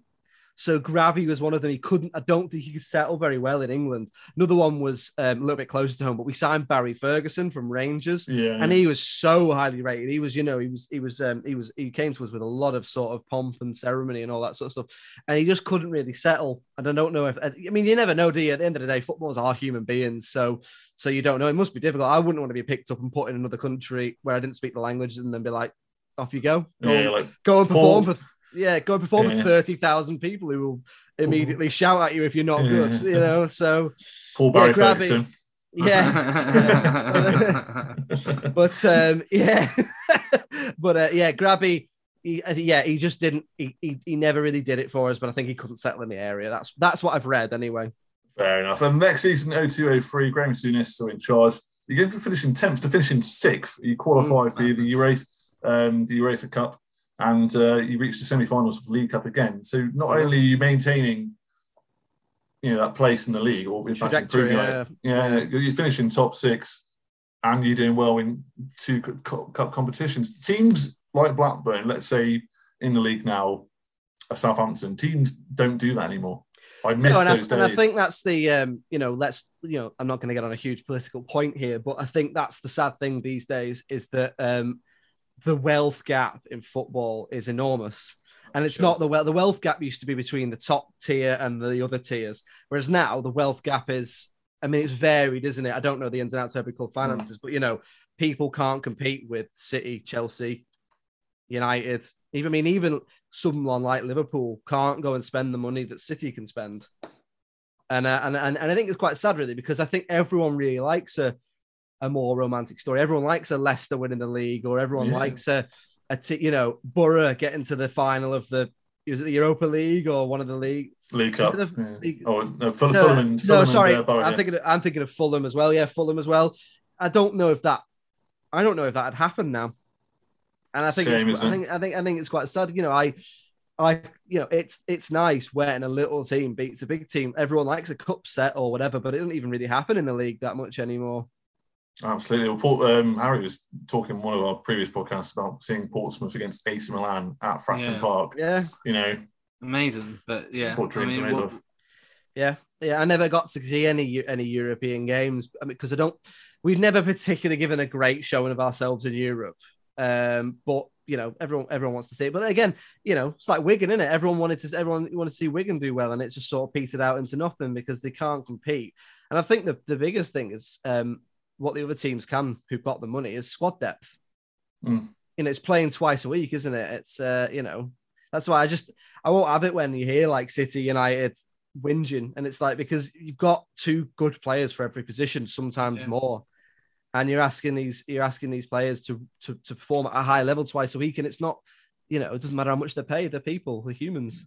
So Gravy was one of them. He couldn't. I don't think he could settle very well in England. Another one was um, a little bit closer to home, but we signed Barry Ferguson from Rangers, yeah. and he was so highly rated. He was, you know, he was, he was, um, he was, he came to us with a lot of sort of pomp and ceremony and all that sort of stuff, and he just couldn't really settle. And I don't know if, I mean, you never know, do you? At the end of the day, footballers are human beings, so so you don't know. It must be difficult. I wouldn't want to be picked up and put in another country where I didn't speak the language and then be like, off you go, go, yeah, like, go and perform for. Yeah, go perform yeah. with thirty thousand people who will immediately Ooh. Shout at you if you're not yeah. good, you know, so... Paul Barry yeah, Ferguson. Yeah. But, um, yeah. But, uh, yeah, Grabby, he, yeah, he just didn't... He, he he never really did it for us, but I think he couldn't settle in the area. That's that's what I've read, anyway. Fair enough. And next season, oh two oh three, Graeme Souness still in charge. You're going to finish in tenth to finish in sixth. You qualify mm. for the UEFA, um, the UEFA Cup. And uh, you reached the semi-finals of the League Cup again. So not yeah. only are you maintaining, you know, that place in the league, or in fact improving yeah. it, yeah, yeah, you're finishing top six, and you're doing well in two cup competitions. Teams like Blackburn, let's say in the league now, Southampton, teams don't do that anymore. I miss no, and those I, days. And I think that's the, um, you know, let's, you know, I'm not going to get on a huge political point here, but I think that's the sad thing these days is that. Um, The wealth gap in football is enormous, and it's sure. not the wealth. The wealth gap used to be between the top tier and the other tiers, whereas now the wealth gap is. I mean, it's varied, isn't it? I don't know the ins and outs of every club finances, mm. but you know, people can't compete with City, Chelsea, United. Even I mean, even someone like Liverpool can't go and spend the money that City can spend, and uh, and and and I think it's quite sad, really, because I think everyone really likes a. a more romantic story. Everyone likes a Leicester winning the league, or everyone yeah. likes a, a t- you know, Borough getting to the final of the It was at the Europa League or one of the leagues. League Cup. Yeah. League... Oh, no, Ful- no, Fulham. Fulham no, sorry. And, uh, I'm thinking. Of, I'm thinking of Fulham as well. Yeah, Fulham as well. I don't know if that. I don't know if that had happened now. And I think. Shame, it's, I think. I think. I think it's quite sad. You know, I. I. You know, it's it's nice when a little team beats a big team. Everyone likes a cup set or whatever, but it doesn't even really happen in the league that much anymore. Absolutely. Well, Port, um, Harry was talking in one of our previous podcasts about seeing Portsmouth against A C Milan at Fratton yeah. Park. Yeah, you know, amazing. But yeah, what dreams I mean, are made what... of. Yeah, yeah. I never got to see any any European games. I mean, because I don't. We've never particularly given a great showing of ourselves in Europe. Um, but you know, everyone everyone wants to see it. But again, you know, it's like Wigan, isn't it? Everyone wanted to. Everyone wanted to see Wigan do well, and it's just sort of petered out into nothing because they can't compete. And I think the the biggest thing is. Um, what the other teams can, who've got the money, is squad depth. Mm. You know, it's playing twice a week, isn't it? It's, uh, you know, that's why I just, I won't have it when you hear like City, United whinging. And it's like, because you've got two good players for every position, sometimes yeah. more. And you're asking these, you're asking these players to, to, to perform at a high level twice a week. And it's not, you know, it doesn't matter how much they pay, they're people, they're humans.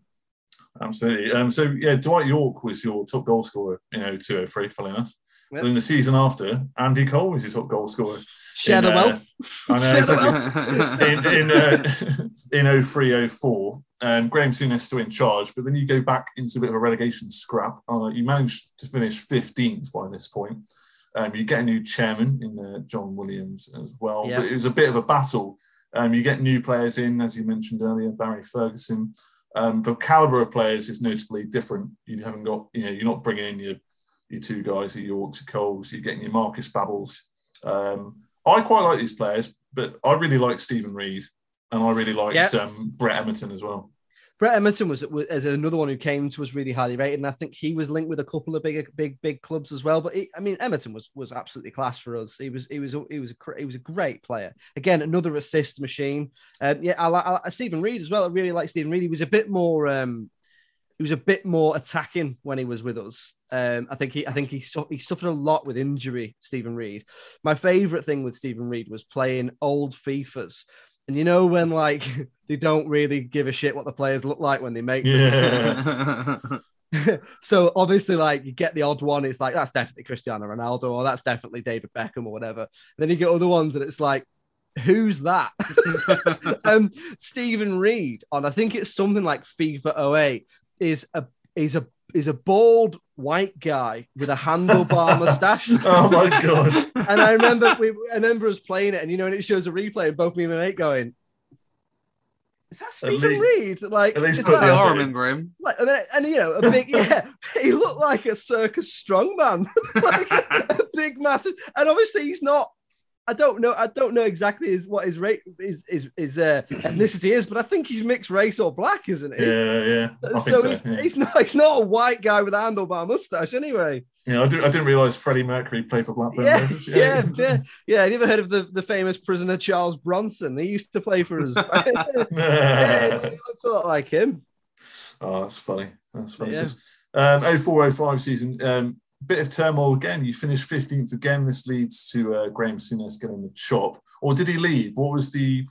Absolutely. Um, so yeah, Dwight York was your top goal scorer, you know, two oh three, funnily enough. Yep. Then the season after, Andy Cole was his top goal scorer. Share in, the wealth. Uh, I know, exactly. in in, uh, in oh three oh four, um, Graeme Souness still in charge, but then you go back into a bit of a relegation scrap. Uh, you managed to finish fifteenth by this point. Um, you get a new chairman in uh, John Williams as well, yep. but it was a bit of a battle. Um, you get new players in, as you mentioned earlier, Barry Ferguson. Um, the calibre of players is notably different. You haven't got, you know, you're not bringing in your your two guys, your Yorks, your Coles, you're getting your Marcus Babbels. Um, I quite like these players, but I really like Stephen Reid and I really like yep. um, Brett Emerton as well. Brett Emerton was, was as another one who came to us really highly rated, and I think he was linked with a couple of big, big, big clubs as well. But he, I mean, Emerton was was absolutely class for us. He was, he was, he was a he was a great player. Again, another assist machine. Um, yeah, I like Stephen Reid as well. I really like Stephen Reid. He was a bit more, um, he was a bit more attacking when he was with us. Um, I think he, I think he, su- he suffered a lot with injury. Stephen Reid. My favourite thing with Stephen Reid was playing old FIFAs. And you know when, like, they don't really give a shit what the players look like when they make them? Yeah. So, obviously, like, you get the odd one. It's like, that's definitely Cristiano Ronaldo or that's definitely David Beckham or whatever. And then you get other ones and it's like, who's that? um, Stephen Reid, on I think it's something like FIFA oh eight, is a is a is a bald white guy with a handlebar mustache. Oh my god! And I remember we, I remember us playing it, and you know, and it shows a replay, and both me and my mate going, "Is that Stephen Reid?" Like, at least that, I remember him. Like, and, then, and you know, a big yeah, he looked like a circus strongman, like a big massive. And obviously, he's not. I don't know. I don't know exactly his, what his rate is is is uh, ethnicity is, but I think he's mixed race or black, isn't he? Yeah, yeah. I so, so he's, yeah. he's not he's not a white guy with a handlebar mustache, anyway. Yeah, I didn't I didn't realise Freddie Mercury played for Blackburn Rovers. Yeah, yeah, yeah, yeah. Have you ever heard of the, the famous prisoner Charles Bronson? He used to play for us. Yeah, he looks a lot like him. Oh, that's funny. That's funny. Yeah. Um, oh four oh five season. Um, Bit of turmoil again. You finished fifteenth again. This leads to uh, Graeme Souness getting the chop, or did he leave? What was the?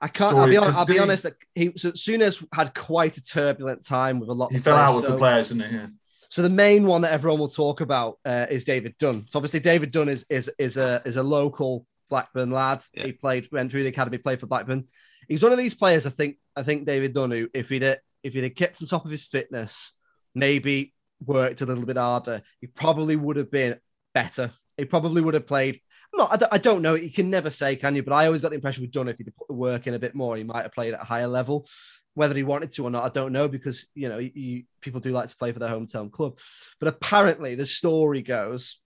I can't. Story? I'll be honest. I'll be he, honest he, so Souness had quite a turbulent time with a lot. He of fell players, out with so, the players, didn't he? Yeah. So the main one that everyone will talk about uh, is David Dunn. So obviously David Dunn is is is a is a local Blackburn lad. Yeah. He played went through the academy, played for Blackburn. He's one of these players. I think I think David Dunn, who if he'd if he'd kept on top of his fitness, maybe. Worked a little bit harder, he probably would have been better. He probably would have played. Not, I don't, I don't know. You can never say, can you? But I always got the impression with Dunn, if he'd put the work in a bit more, he might have played at a higher level. Whether he wanted to or not, I don't know, because you know you, people do like to play for their hometown club. But apparently, the story goes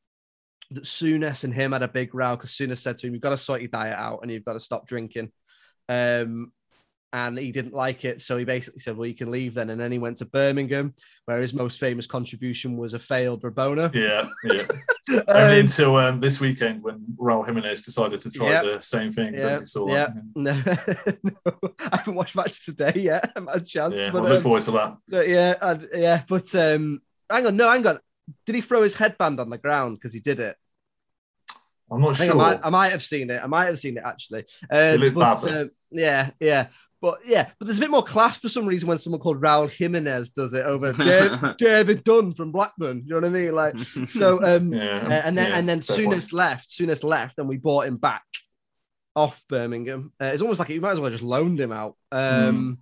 that Souness and him had a big row because Souness said to him, "You've got to sort your diet out and you've got to stop drinking." Um, And he didn't like it, so he basically said, well, you can leave then. And then he went to Birmingham, where his most famous contribution was a failed Rabona. Yeah, yeah. um, Only until um, this weekend when Raul Jimenez decided to try yeah, the same thing. Yeah, saw yeah. That. No, no, I haven't watched Match Today yet. I haven't had a chance. Yeah, but, I look um, forward to that. But yeah, I, yeah. But um, hang on, no, hang on. Did he throw his headband on the ground? Because he did it. I'm not I sure. I might, I might have seen it. I might have seen it, actually. Uh, but, uh, yeah, yeah. But yeah, but there's a bit more class for some reason when someone called Raul Jimenez does it over David, David Dunn from Blackburn. You know what I mean? Like, so, um, yeah, uh, and then, yeah, and then Souness left, Souness left, and we bought him back off Birmingham. Uh, it's almost like you might as well just loaned him out. Um, mm.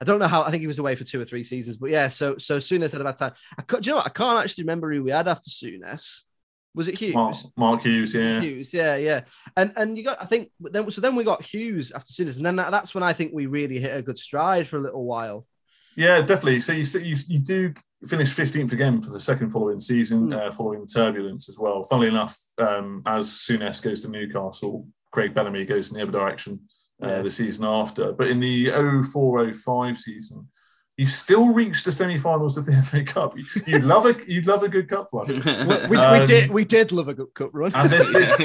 I don't know how, I think he was away for two or three seasons, but yeah, so, so Souness had about time. I, do you know what? I can't actually remember who we had after Souness. Was it Hughes? Mark, Mark Hughes, yeah. Hughes, yeah, yeah. And and you got, I think, then so then we got Hughes after Souness, and then that, that's when I think we really hit a good stride for a little while. Yeah, definitely. So you you, you do finish fifteenth again for the second following season, mm. uh, following the turbulence as well. Funnily enough, um, as Souness goes to Newcastle, Craig Bellamy goes in the other direction uh, yeah. the season after. But in the oh four oh five season, you still reached the semi-finals of the F A Cup. You'd love a, you'd love a good cup run. We, we, um, we did, we did love a good cup run. And this, this,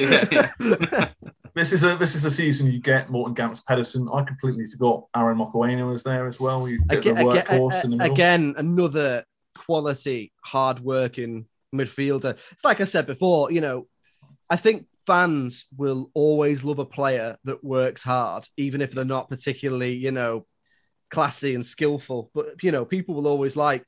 this is a, this is a season you get Morten Gamst Pedersen. I completely forgot Aaron Mokoena was there as well. You get again, the workhorse again, in the again, another quality, hard-working midfielder. It's like I said before. You know, I think fans will always love a player that works hard, even if they're not particularly, you know, classy and skillful, but you know, people will always like,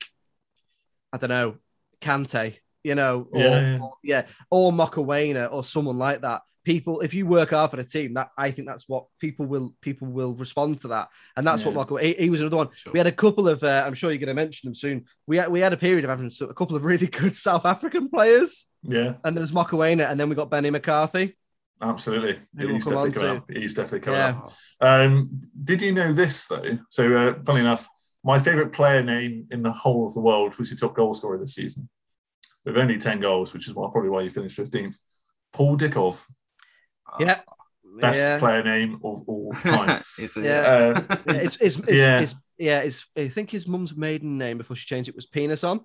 I don't know, Kante, you know, or yeah, yeah. or, yeah, or Mokoena or someone like that. People, if you work hard for the team, that I think that's what people will people will respond to that, and that's yeah. what Mokoena. He, he was another one. Sure. We had a couple of, uh, I'm sure you're going to mention them soon. We had, we had a period of having a couple of really good South African players. Yeah, and there was Mokoena, and then we got Benny McCarthy. Absolutely. He's definitely coming up. He's definitely coming yeah. up. Um, did you know this, though? So, uh, funny enough, my favourite player name in the whole of the world was your top goal scorer this season, with only ten goals, which is what, probably why you finished fifteenth. Paul Dickov. Yeah. Best yeah. player name of all time. It's, yeah. Uh, yeah. It's, it's, it's, yeah. It's, yeah it's, I think his mum's maiden name before she changed it was Penison.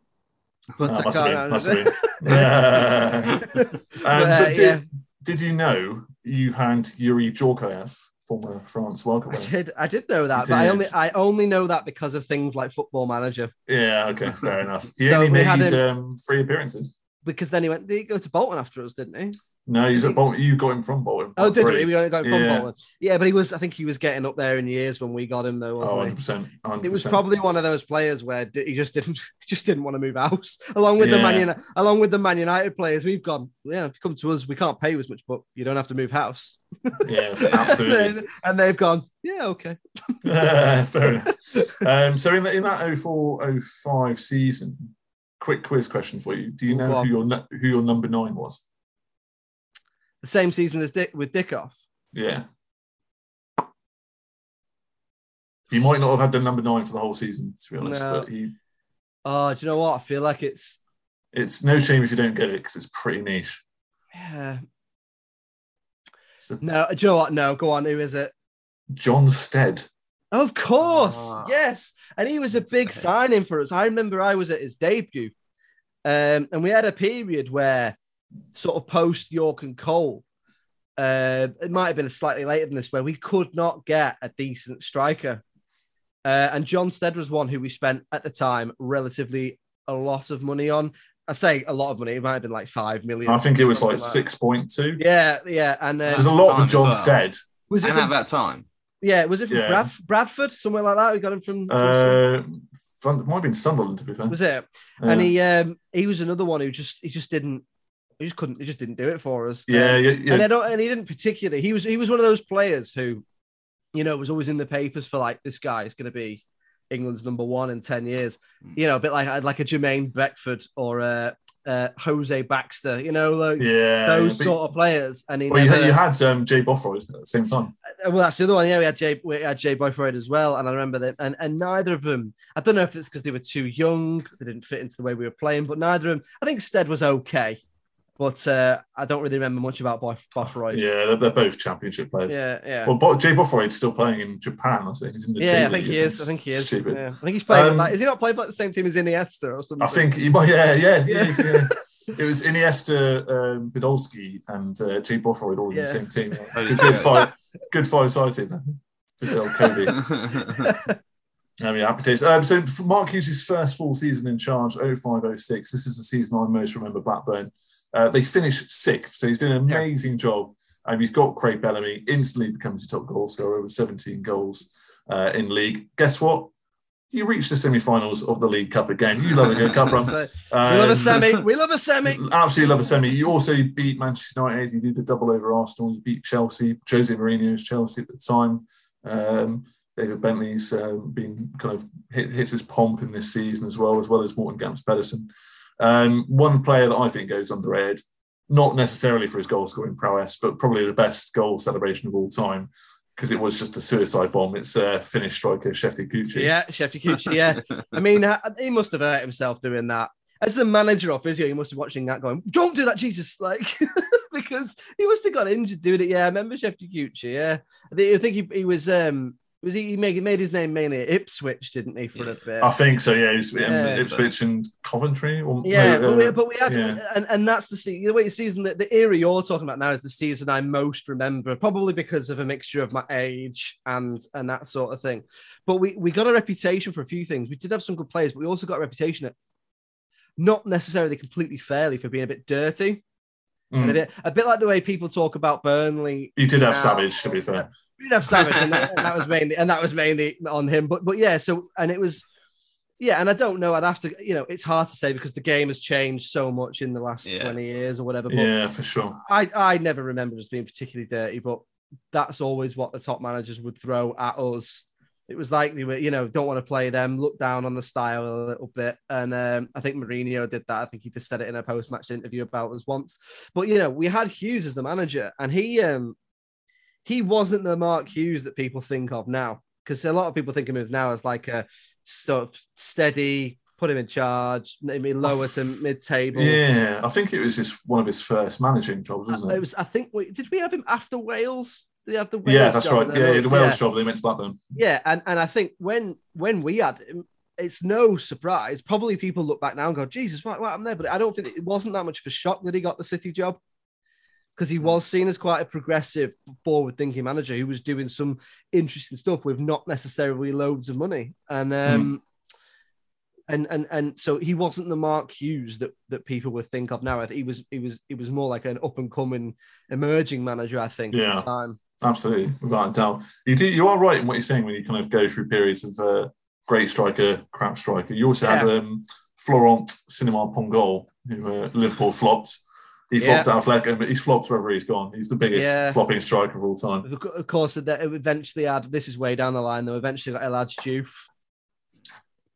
But oh, must have been. Must have been. Yeah. um, but, uh, did, yeah. Did you know you had Yuri Djorkaeff, former France World Cup winner? I did. I did know that, but I only I only know that because of things like Football Manager. Yeah. Okay. Fair enough. He so only made him, um, three appearances. Because then he went. Did he go to Bolton after us? Didn't he? No, he was at Bolton. You got him from Bolton. Oh, did we? We only got him from yeah. Bolton. Yeah, but he was. I think he was getting up there in years when we got him, though. Wasn't oh, one hundred percent, one hundred percent. It was probably one of those players where he just didn't, just didn't want to move house. Along with yeah. the Man United, along with the Man United players, we've gone. Yeah, if you come to us, we can't pay you as much, but you don't have to move house. Yeah, absolutely. And they've gone. Yeah, okay. uh, fair enough. Um, so in, the, in that oh four oh five season, quick quiz question for you: do you know well, who your who your number nine was? The same season as Dick with Dickov. Yeah. He might not have had the number nine for the whole season, to be honest. No. But he... Oh, do you know what? I feel like it's... It's no shame if you don't get it, because it's pretty niche. Yeah. A... No, do you know what? No, go on. Who is it? John Stead. Of course. Ah. Yes. And he was a big Stead. signing for us. I remember I was at his debut. Um, and we had a period where sort of post York and Cole, uh, it might have been slightly later than this, where we could not get a decent striker. Uh, and John Stead was one who we spent at the time relatively a lot of money on. I say a lot of money, it might have been like five million. I think it was like, like six point two. Yeah, yeah. And uh, there's a lot for John well. Stead. Was it and from, at that time? Yeah, was it from yeah. Bradf- Bradford, somewhere like that? We got him from. from uh, fun, might have been Sunderland, to be fair. Was it? Yeah. And he um, he was another one who just he just didn't. He just couldn't. He just didn't do it for us. Yeah, yeah, yeah. And, I don't, and he didn't particularly. He was. He was one of those players who, you know, was always in the papers for like, this guy is going to be England's number one in ten years. You know, a bit like like a Jermaine Beckford or a, a Jose Baxter. You know, like yeah, those yeah, sort of players. And he well, never, you had um, Jay Bothroyd at the same time. Well, that's the other one. Yeah, we had Jay. We had Jay Bothroyd as well. And I remember that. And and neither of them. I don't know if it's because they were too young. They didn't fit into the way we were playing. But neither of them. I think Stead was okay. But uh, I don't really remember much about Bothroyd. Yeah, they're, they're both Championship players. Yeah, yeah. Well, Bo- Jay Bothroyd's still playing in Japan, I think. He's in the yeah, G League, I think he is. I think he is. Stupid. Yeah. I think he's playing. Um, like, is he not playing like the same team as Iniesta or something? I think he might. Yeah, yeah. yeah. Is, yeah. It was Iniesta, um, Podolski, and uh, Jay Bothroyd all in yeah. the same team. Yeah. Good, good five. Good five-side team. Just old Kobe. I mean, happy days. Um, so for Mark Hughes' first full season in charge, oh five oh six. This is the season I most remember. Blackburn. Uh, they finish sixth, so he's doing an amazing yeah. job. Um, he's got Craig Bellamy, instantly becomes the top goal scorer with seventeen goals. uh, in league. Guess what? You reach the semi-finals of the League Cup again. You love a good cup run. So, um, we love a semi. We love a semi. Absolutely love a semi. You also beat Manchester United. You did the double over Arsenal. You beat Chelsea. Jose Mourinho's Chelsea at the time. Um, David Bentley's uh, been kind of hit, hits his pomp in this season as well, as well as Morten Gamst Pedersen. Um, one player that I think goes underrated, not necessarily for his goal-scoring prowess, but probably the best goal celebration of all time, because it was just a suicide bomb. It's uh, Finnish striker Shefty Kucci. Yeah, Shefty Kucci, yeah. I mean, he must have hurt himself doing that. As the manager of physio, he must have been watching that going, don't do that, Jesus, like, because he must have got injured doing it. Yeah, I remember Shefty Kucci, yeah. I think he, he was... Um, Was he, he made, made his name mainly at Ipswich, didn't he, for yeah. a bit? I think so, yeah. He was, yeah Ipswich so. and Coventry. Or, yeah, no, uh, but, we, but we had, yeah. and, and that's the season, the, way the season, the, the era you're talking about now is the season I most remember, probably because of a mixture of my age and and that sort of thing. But we, we got a reputation for a few things. We did have some good players, but we also got a reputation at, not necessarily completely fairly, for being a bit dirty. Mm. And a, bit, a bit like the way people talk about Burnley. You did now. have Savage, to be fair. We did have Savage, and that, and that was mainly, and that was mainly on him. But, but yeah, so and it was, yeah, and I don't know. I'd have to, you know, it's hard to say because the game has changed so much in the last yeah. twenty years or whatever. But yeah, for sure. I, I never remember us being particularly dirty, but that's always what the top managers would throw at us. It was like they were, you know, don't want to play them, look down on the style a little bit. And um, I think Mourinho did that. I think he just said it in a post-match interview about us once. But, you know, we had Hughes as the manager, and he um, he wasn't the Mark Hughes that people think of now, because a lot of people think of him now as like a sort of steady, put him in charge, maybe lower to mid-table. Yeah, I think it was his, one of his first managing jobs, wasn't it? It was, I think, we, did we have him after Wales? They have the Wales yeah, that's job right. Yeah, yeah, the Wales yeah. job, they went to Blackburn. Yeah, and, and I think when when we had him, it's no surprise. Probably people look back now and go, Jesus, what, what happened there? But I don't think it wasn't that much of a shock that he got the City job, because he was seen as quite a progressive, forward-thinking manager who was doing some interesting stuff with not necessarily loads of money. And um, mm. and and and so he wasn't the Mark Hughes that that people would think of now. I think he was he was it was more like an up-and-coming emerging manager, I think, yeah. at the time. Absolutely, without a doubt. You do, you are right in what you're saying when you kind of go through periods of uh, great striker, crap striker. You also yeah. had um, Laurent Cinema Pongol, who uh, Liverpool flopped. He yeah. flopped out Fleck, but he's flopped wherever he's gone. He's the biggest yeah. flopping striker of all time. Of course, eventually had, this is way down the line, though, eventually got Elhadj Diouf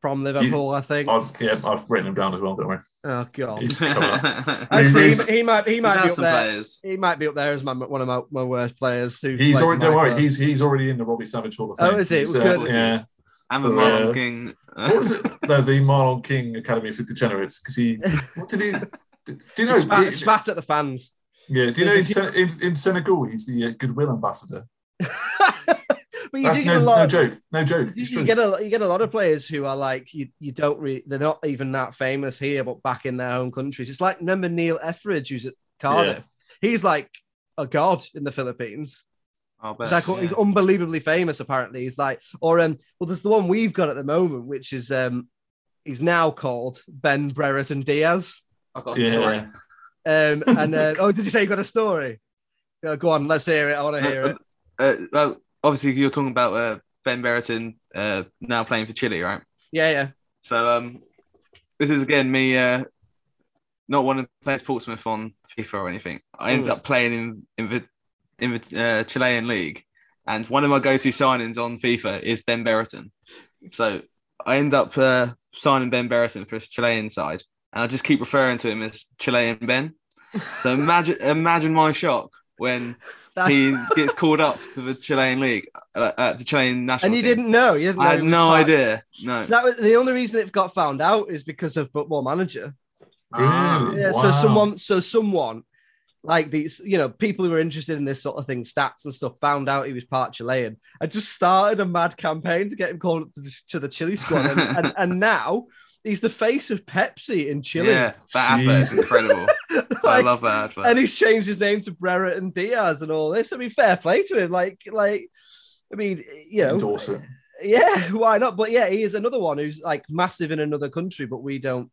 from Liverpool, you, I think. I've, yeah, I've written him down as well, don't worry. Oh, God. He's Actually, he, he might, he might be up there. Players. He might be up there as my, one of my, my worst players. Who he's already, don't worry, he's, he's already in the Robbie Savage Hall of Fame. Oh, is it? Well, uh, yeah. I'm the Marlon uh, King. Uh, what was it? No, the Marlon King Academy for Degenerates, because he... What did he... Do you know... Spat, he, spat at the fans. Yeah, do you There's know in, in, in Senegal, he's the uh, Goodwill Ambassador? But you That's do get no, a lot no of, joke, no joke. You, you get a you get a lot of players who are like you. You don't really, they're not even that famous here, but back in their own countries, it's like remember Neil Etheridge, who's at Cardiff. Yeah. He's like a god in the Philippines. Oh, like, yeah. He's unbelievably famous. Apparently, he's like, or um, well, there's the one we've got at the moment, which is um, he's now called Ben Brereton Diaz. I got a yeah. story. Um, and uh, oh, did you say you got a story? Oh, go on, let's hear it. I want to hear it. Uh, well. Obviously, you're talking about uh, Ben Brereton uh, now playing for Chile, right? Yeah, yeah. So um, this is, again, me uh, not wanting to play Portsmouth on FIFA or anything. I ended Ooh. up playing in, in the, in the uh, Chilean league. And one of my go-to signings on FIFA is Ben Brereton. So I end up uh, signing Ben Brereton for his Chilean side. And I just keep referring to him as Chilean Ben. So imagine, imagine my shock when... he gets called up to the Chilean league, uh, uh, the Chilean national And you team. didn't know? You didn't know I had no part. idea. No. So that was, the only reason it got found out is because of football manager. Oh, yeah, wow. So someone, so someone like these, you know, people who are interested in this sort of thing, stats and stuff, found out he was part Chilean. I just started a mad campaign to get him called up to the, to the Chile squad. And, and, and now he's the face of Pepsi in Chile. Yeah, that advert is incredible. Like, I love that advert. And he's changed his name to Brereton Diaz and all this. I mean, fair play to him. Like, like, I mean, you know. Endorse it. Yeah, why not? But yeah, he is another one who's like massive in another country, but we don't.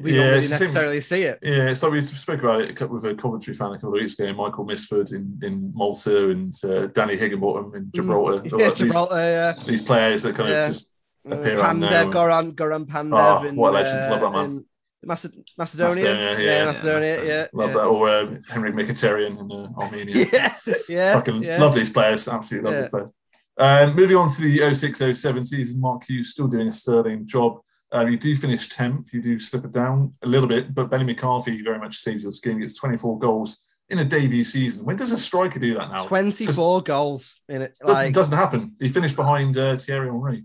we yeah, don't really necessarily same, see it. Yeah, so we spoke about it with a Coventry fan a couple of weeks ago, Michael Misford in, in Malta and uh, Danny Higginbottom in Gibraltar. Mm, yeah, like Gibraltar, these, yeah. these players that kind of yeah. just appear out now. Goran, Goran Pandev. Oh, and, what a legend. Uh, Love that man. Macedonia, Macedonia, yeah, yeah, Macedonia, yeah, yeah. Love yeah. that, or uh, Henrik Mkhitaryan in uh, Armenia. yeah, yeah. Fucking yeah. love these players, absolutely love yeah. these players. Um, moving on to the oh six oh seven season, Mark Hughes still doing a sterling job. Um, you do finish tenth, you do slip it down a little bit, but Benny McCarthy very much saves your scheme. He gets twenty-four goals in a debut season. When does a striker do that now? twenty-four Just, goals in it. Like, doesn't, doesn't happen. He finished behind uh, Thierry Henry.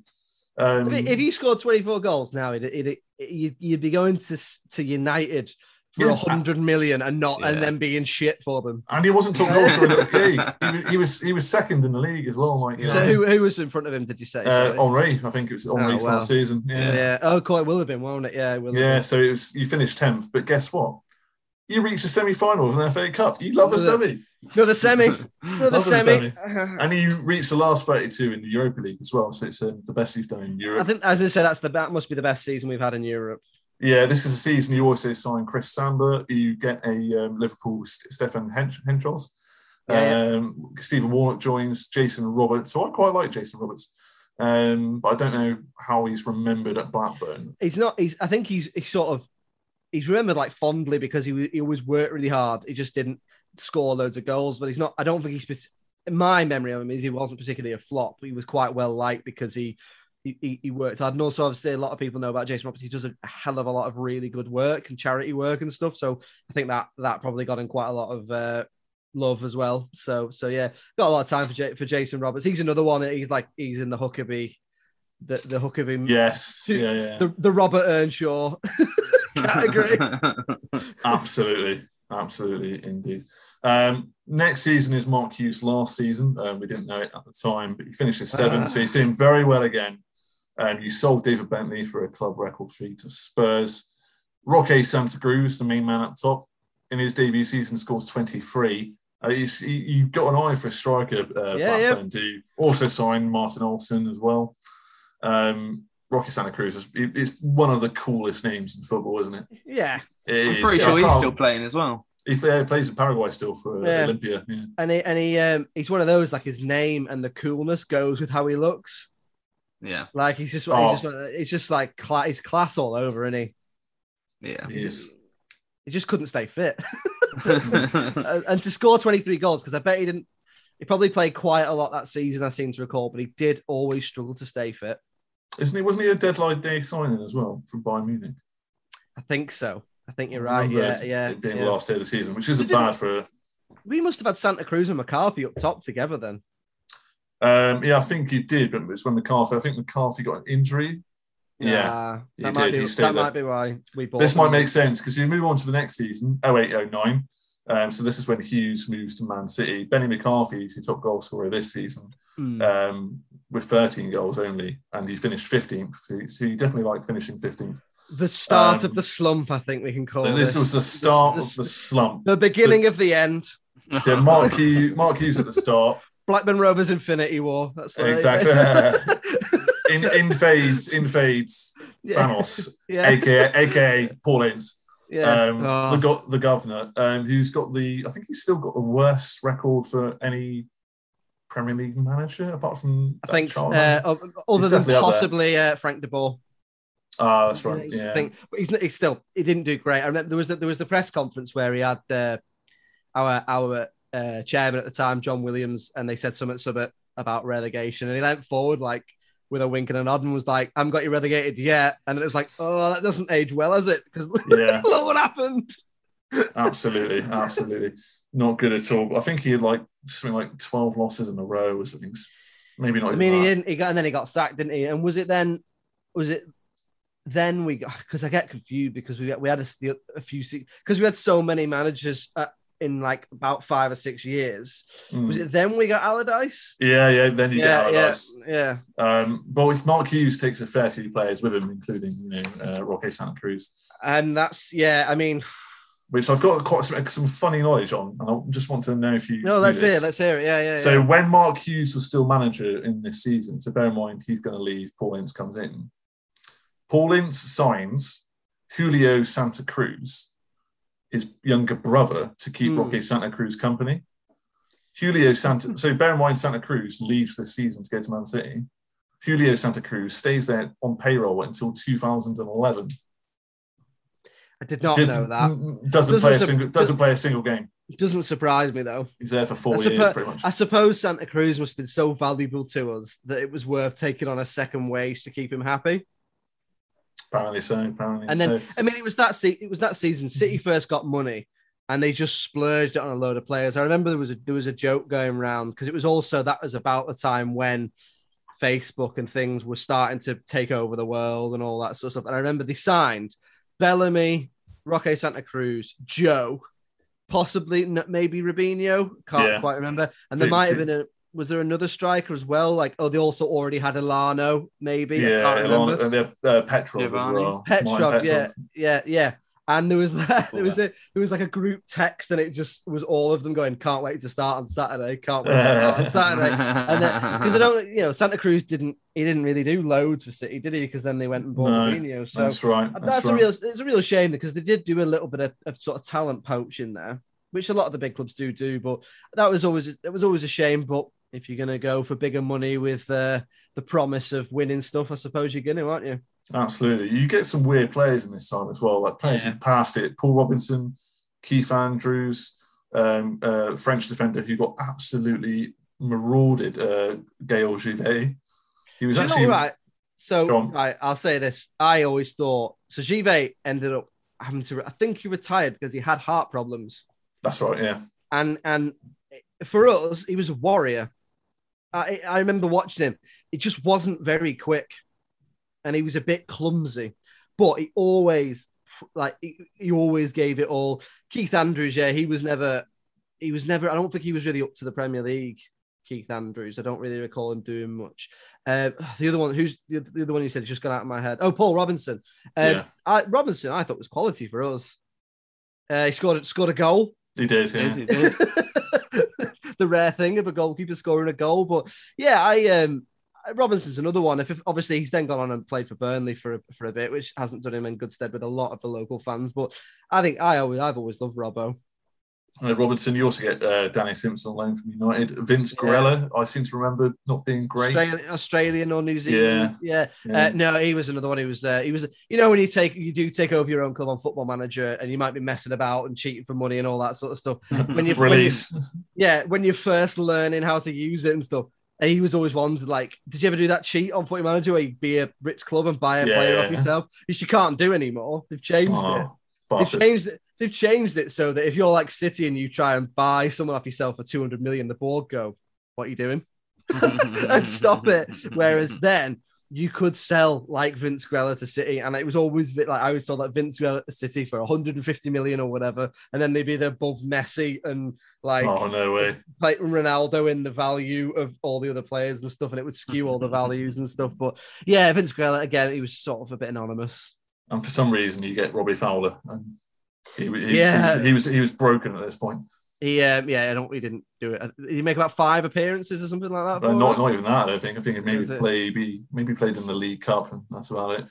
Um, if you scored twenty-four goals now, it, it, it, you'd, you'd be going to to United for a yeah, hundred million and not, yeah. and then being shit for them. And he wasn't top goal for a little league. He was, he was he was second in the league as well. Like, you so know. Who, who was in front of him? Did you say? Uh, Henri, I think it was Henri's oh, wow. last season. Yeah. yeah. Oh, quite will have been, won't it? Yeah. Will yeah. Have. So it was. You finished tenth, but guess what? You reached the semi-final of an F A Cup. You love the semi. Another semi. Another semi. And you reached the last thirty-two in the Europa League as well. So it's um, the best you've done in Europe. I think, as I said, that's the that must be the best season we've had in Europe. Yeah, this is a season you also sign Chris Samba. You get a um, Liverpool Stefan Henchos. Yeah, um, yeah. Stephen Warnock joins, Jason Roberts. So I quite like Jason Roberts. Um, but I don't know how he's remembered at Blackburn. He's not. He's. I think he's. He's sort of. He's remembered like fondly because he he always worked really hard. He just didn't score loads of goals, but he's not. I don't think he's. My memory of him is he wasn't particularly a flop. He was quite well liked because he he he worked hard, and also obviously a lot of people know about Jason Roberts. He does a hell of a lot of really good work and charity work and stuff. So I think that that probably got him quite a lot of uh, love as well. So so yeah, got a lot of time for J- for Jason Roberts. He's another one. He's like he's in the Huckabee, the the Huckabee. Yes, to, yeah, yeah. The the Robert Earnshaw. Category. absolutely, absolutely, indeed. Um, next season is Mark Hughes' last season. Um, we didn't know it at the time, but he finishes seventh, uh, so he's doing very well again. Um, you sold David Bentley for a club record fee to Spurs. Roque Santa Cruz, the main man up top, in his debut season scores twenty-three. Uh, you, you've got an eye for a striker, uh, yeah, Blackburn do. Yeah. Also signed Martin Olsen as well. Um, Roque Santa Cruz is, is one of the coolest names in football, isn't it? Yeah. It I'm pretty sure he's still playing as well. He play, plays in Paraguay still for yeah. Olympia. Yeah. And he, and he um, he's one of those, like his name and the coolness goes with how he looks. Yeah. Like he's just, oh. he's just, he's just like, cla- he's class all over, isn't he? Yeah. He is. He just couldn't stay fit. And to score twenty-three goals, because I bet he didn't, he probably played quite a lot that season, I seem to recall, but he did always struggle to stay fit. Isn't he? Wasn't he a deadline day signing as well from Bayern Munich? I think so. I think you're right. Yeah, yeah. It being yeah. the last day of the season, which isn't bad for. A... We must have had Santa Cruz and McCarthy up top together then. Um, yeah, I think you did, but it's when McCarthy. I think McCarthy got an injury. Yeah, yeah that, might be, that might be why we bought. This them. Might make sense because you move on to the next season, oh eight oh nine. Um, so this is when Hughes moves to Man City. Benny McCarthy is the top goal scorer this season mm. um, with thirteen goals only, and he finished fifteenth. So you definitely like finishing fifteenth. The start um, of the slump, I think we can call it. This, this was the start this, this, of the slump. The beginning the, of the end. Yeah, Mark Hughes, Mark Hughes at the start. Blackburn Rovers Infinity War. That's the exactly. in, in fades, in fades, yeah. Thanos, yeah. aka aka Paul Ince. Yeah, um, oh. the, go- the governor, um, who's got the, I think he's still got the worst record for any Premier League manager, apart from I think uh, other than possibly uh, Frank de Boer. Ah, uh, that's right. He's, yeah, I think, but he's, he's still he didn't do great. I remember there was the, there was the press conference where he had uh, our our uh, chairman at the time, John Williams, and they said something, something about relegation, and he leant forward like. With a wink and a nod, and was like, "I haven't got you relegated yet." And it was like, "Oh, that doesn't age well, has it?" Because yeah. look what happened. Absolutely, absolutely, not good at all. I think he had like something like twelve losses in a row or something. Maybe not. I mean, he didn't. He got and then he got sacked, didn't he? And was it then? Was it then we got? Because I get confused because we we had a, a few because we had so many managers. At, in like about five or six years. Mm. Was it then we got Allardyce? Yeah, yeah, then you yeah, get Allardyce. Yeah, yeah. Um, but if Mark Hughes takes a fair few players with him, including, you know, uh, Roque Santa Cruz. And that's, yeah, I mean... Which I've got quite some, some funny knowledge on, and I just want to know if you... No, let's hear it, let's hear it, yeah, yeah. So yeah. when Mark Hughes was still manager in this season, so bear in mind he's going to leave, Paul Ince comes in. Paul Ince signs, Julio Santa Cruz, his younger brother, to keep mm. Roque Santa Cruz company. Julio Santa, so bear in mind Santa Cruz leaves this season to go to Man City. Julio Santa Cruz stays there on payroll until two thousand eleven. I did not doesn't, know that. Doesn't, doesn't play a su- single. Doesn't play a single game. It doesn't surprise me though. He's there for four suppo- years, pretty much. I suppose Santa Cruz must have been so valuable to us that it was worth taking on a second wage to keep him happy. Apparently so. Apparently. And then, so. I mean, it was that. Se- it was that season. City first got money, and they just splurged it on a load of players. I remember there was a there was a joke going around because it was also that was about the time when Facebook and things were starting to take over the world and all that sort of stuff. And I remember they signed Bellamy, Roque Santa Cruz, Joe, possibly maybe Rubinho. Can't yeah. quite remember. And there might have been a was there another striker as well? Like oh, they also already had Elano, maybe. Yeah, Elano, uh, Petrov Devani. as well. Petrov, Petrov, yeah, yeah, yeah. And there was there was a there was like a group text, and it just was all of them going, "Can't wait to start on Saturday. Can't wait to start on Saturday." And then because I don't, you know, Santa Cruz didn't he didn't really do loads for City, did he? Because then they went and bought no, Mourinho. So that's right. That's, that's right. a real it's a real shame because they did do a little bit of, of sort of talent poaching there, which a lot of the big clubs do do. But that was always it was always a shame. But if you're going to go for bigger money with uh, the promise of winning stuff, I suppose you're going to, aren't you? Absolutely. You get some weird players in this time as well, like players yeah. who passed it. Paul Robinson, Keith Andrews, um, uh, French defender who got absolutely marauded, uh, Gaël Givet. He was Do actually... You know, right. So right, I'll say this. I always thought... So Givet ended up having to... I think he retired because he had heart problems. That's right, yeah. And, and for us, he was a warrior. I, I remember watching him. It just wasn't very quick. And he was a bit clumsy, but he always, like, he, he always gave it all. Keith Andrews, yeah, he was never, he was never, I don't think he was really up to the Premier League, Keith Andrews. I don't really recall him doing much. Uh, the other one, who's the, the other one you said, just gone out of my head. Oh, Paul Robinson. Um, yeah. I, Robinson, I thought was quality for us. Uh, he scored, scored a goal. He did, yeah. He did. The rare thing of a goalkeeper scoring a goal. But yeah, I, um, Robinson's another one. If, if obviously he's then gone on and played for Burnley for a, for a bit, which hasn't done him in good stead with a lot of the local fans. But I think I always I've always loved Robbo. Uh, Robinson, you also get uh, Danny Simpson on loan from United. Vince Grella, yeah. I seem to remember not being great. Australia, Australian or New Zealand, yeah. yeah. yeah. Uh, no, he was another one. He was uh, he was. You know when you take you do take over your own club on Football Manager, and you might be messing about and cheating for money and all that sort of stuff. When you release, when you, yeah, when you're first learning how to use it and stuff. And he was always one to like, did you ever do that cheat on Footy Manager where you'd be a rich club and buy a yeah, player yeah, off yeah. yourself? Which you can't do anymore. They've changed oh, it. Bosses. They've changed it. They've changed it so that if you're like City and you try and buy someone off yourself for two hundred million, the board go, what are you doing? And stop it. Whereas then you could sell like Vince Grella to City. And it was always like, I always saw like Vince Grella to City for one hundred fifty million or whatever. And then they'd be there above Messi and like, oh, no way. Like Ronaldo in the value of all the other players and stuff. And it would skew all the values and stuff. But yeah, Vince Grella, again, he was sort of a bit anonymous. And for some reason you get Robbie Fowler. And he, he, yeah. he, he was, he was broken at this point. He, um, yeah, I don't. He didn't do it. Did he make about five appearances or something like that? For uh, not, not even that. I don't think. I think he maybe played, maybe, maybe played in the League Cup, and that's about it.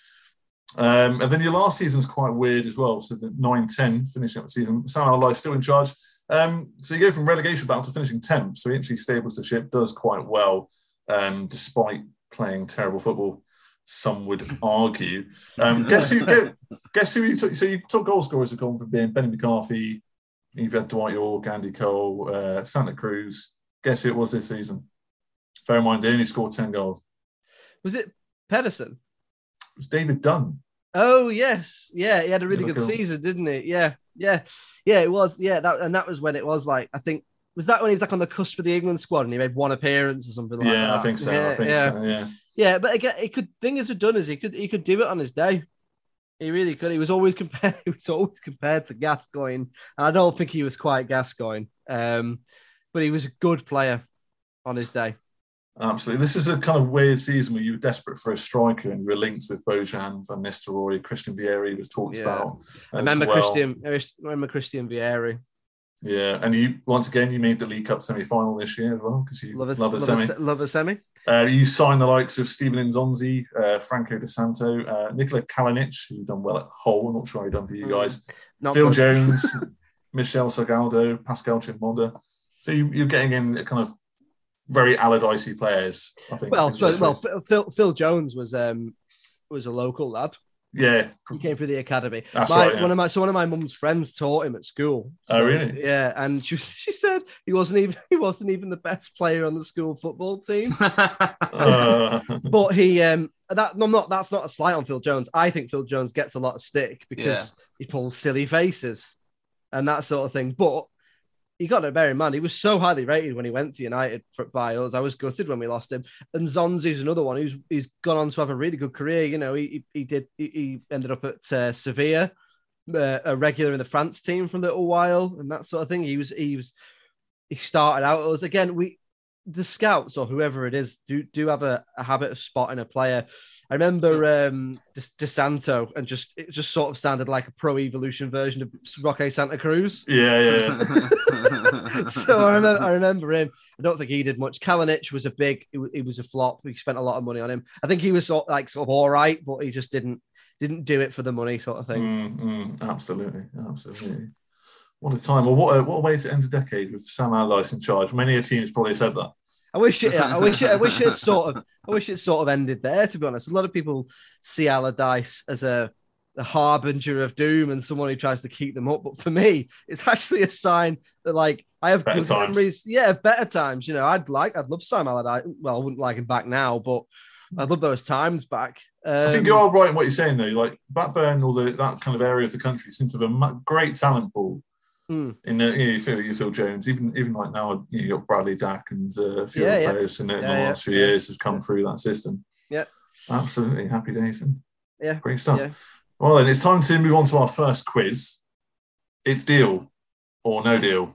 Um, and then your last season was quite weird as well. So the nine ten, finishing up the season, Sam Allardyce still in charge. Um, so you go from relegation battle to finishing tenth. So he actually stables the ship, does quite well, um, despite playing terrible football. Some would argue. Um, guess who? Guess, guess who you took? So you took goal scorers have gone from being Benny McCarthy. You've had Dwight York, Andy Cole, uh, Santa Cruz. Guess who it was this season? Bear in mind, they only scored ten goals. Was it Pedersen? It was David Dunn. Oh, yes. Yeah, he had a really good season, didn't he? Yeah, yeah. Yeah, it was. Yeah, that and that was when it was like, I think, was that when he was like on the cusp of the England squad and he made one appearance or something like yeah, that? Yeah, I think so. Yeah, I think yeah. so, yeah. Yeah, but again, it could, thing is, done is he could, he could do it on his day. He really could. He was always compared. He was always compared to Gascoigne, and I don't think he was quite Gascoigne. Um, but he was a good player on his day. Absolutely. This is a kind of weird season where you were desperate for a striker, and you were linked with Bojan, Van Nistelrooy, Christian Vieri was talked yeah. about. I remember well. Christian. I remember Christian Vieri. Yeah, and you once again you made the League Cup semi-final this year as well because you love a, love a love semi. A, love a semi. Uh, you signed the likes of Stephen Nzonzi, uh, Franco Di Santo, uh, Nikola Kalinic, who's done well at Hull. I'm not sure he's done for you guys. Mm, Phil good. Jones, Michel Salgado, Pascal Chimoda. So you, you're getting in a kind of very Allardyce players, I think. Well, so, well, Phil Phil Jones was um was a local lad. Yeah, he came through the academy. That's my, right, yeah. One of my so one of my mum's friends taught him at school. So, oh, really? Yeah, and she she said he wasn't even he wasn't even the best player on the school football team. uh. But he um that no, not that's not a slight on Phil Jones. I think Phil Jones gets a lot of stick because yeah. he pulls silly faces and that sort of thing. But you got to bear in mind he was so highly rated when he went to United for, by us. I was gutted when we lost him. And Zonzi's another one who's he's gone on to have a really good career. You know, he he did he ended up at uh, Sevilla, uh, a regular in the France team for a little while, and that sort of thing. He was he was he started out as again we the scouts or whoever it is do do have a, a habit of spotting a player. I remember um, De Santo and just it just sort of sounded like a Pro Evolution version of Roque Santa Cruz. Yeah, yeah. yeah. So I remember, I remember him. I don't think he did much. Kalinic was a big. He was a flop. We spent a lot of money on him. I think he was sort of like sort of all right, but he just didn't didn't do it for the money sort of thing. Mm, mm, absolutely, absolutely. What a time! Well, what a, what a way to end a decade with Sam Allardyce in charge. Many a team's probably said that. I wish it. I wish it. I wish it sort of. I wish it sort of ended there. To be honest, a lot of people see Allardyce as a, a harbinger of doom and someone who tries to keep them up. But for me, it's actually a sign that, like, I have better good times. memories. Yeah, better times. You know, I'd like. I'd love Sam Allardyce. Well, I wouldn't like him back now, but I'd love those times back. Um, I think you are right in what you're saying, though. Like Blackburn or the, that kind of area of the country seems to have a great talent pool. Mm. In uh, you, know, you feel you feel Jones, even even like now you know, you've got Bradley Dack and uh, a few yeah, other yeah. players in, yeah, in the yeah, last few yeah. years have come yeah. through that system. Yeah, absolutely happy days and yeah, great stuff. Yeah. Well then, it's time to move on to our first quiz. It's deal or no deal.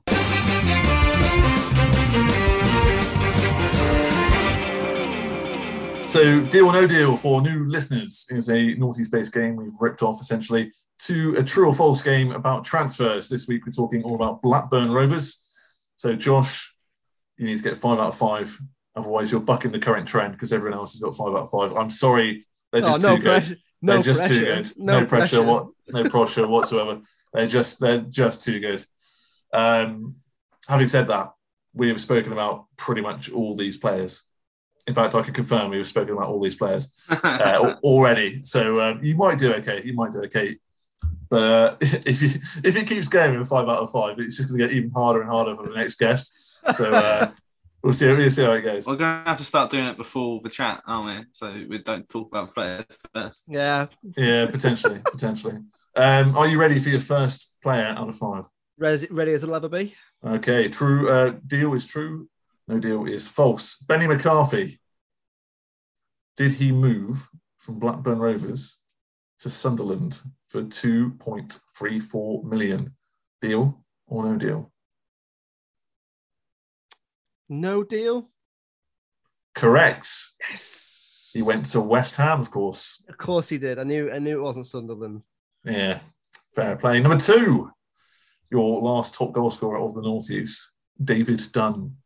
So Deal or No Deal for new listeners is a noughties-based game we've ripped off, essentially, to a true or false game about transfers. This week we're talking all about Blackburn Rovers. So, Josh, you need to get five out of five. Otherwise, you're bucking the current trend because everyone else has got five out of five. I'm sorry. They're just oh, no too pressure. good. No they're just pressure. too good. No, no pressure. What? No pressure whatsoever. They're just, they're just too good. Um, having said that, we have spoken about pretty much all these players. In fact, I can confirm we've spoken about all these players uh, already. So um, you might do okay. You might do okay. But uh, if you, if it keeps going with five out of five, it's just going to get even harder and harder for the next guest. So uh, we'll see. We'll see how it goes. We're going to have to start doing it before the chat, aren't we? So we don't talk about players first. Yeah. Yeah, potentially. potentially. Um, are you ready for your first player out of five? Ready, ready as I'll ever be. Okay. True. Uh, deal is true. No deal is false. Benny McCarthy. Did he move from Blackburn Rovers to Sunderland for two point three four million? Deal or no deal? No deal. Correct. Yes. He went to West Ham, of course. Of course he did. I knew I knew it wasn't Sunderland. Yeah. Fair play. Number two, your last top goal scorer of the noughties, David Dunn.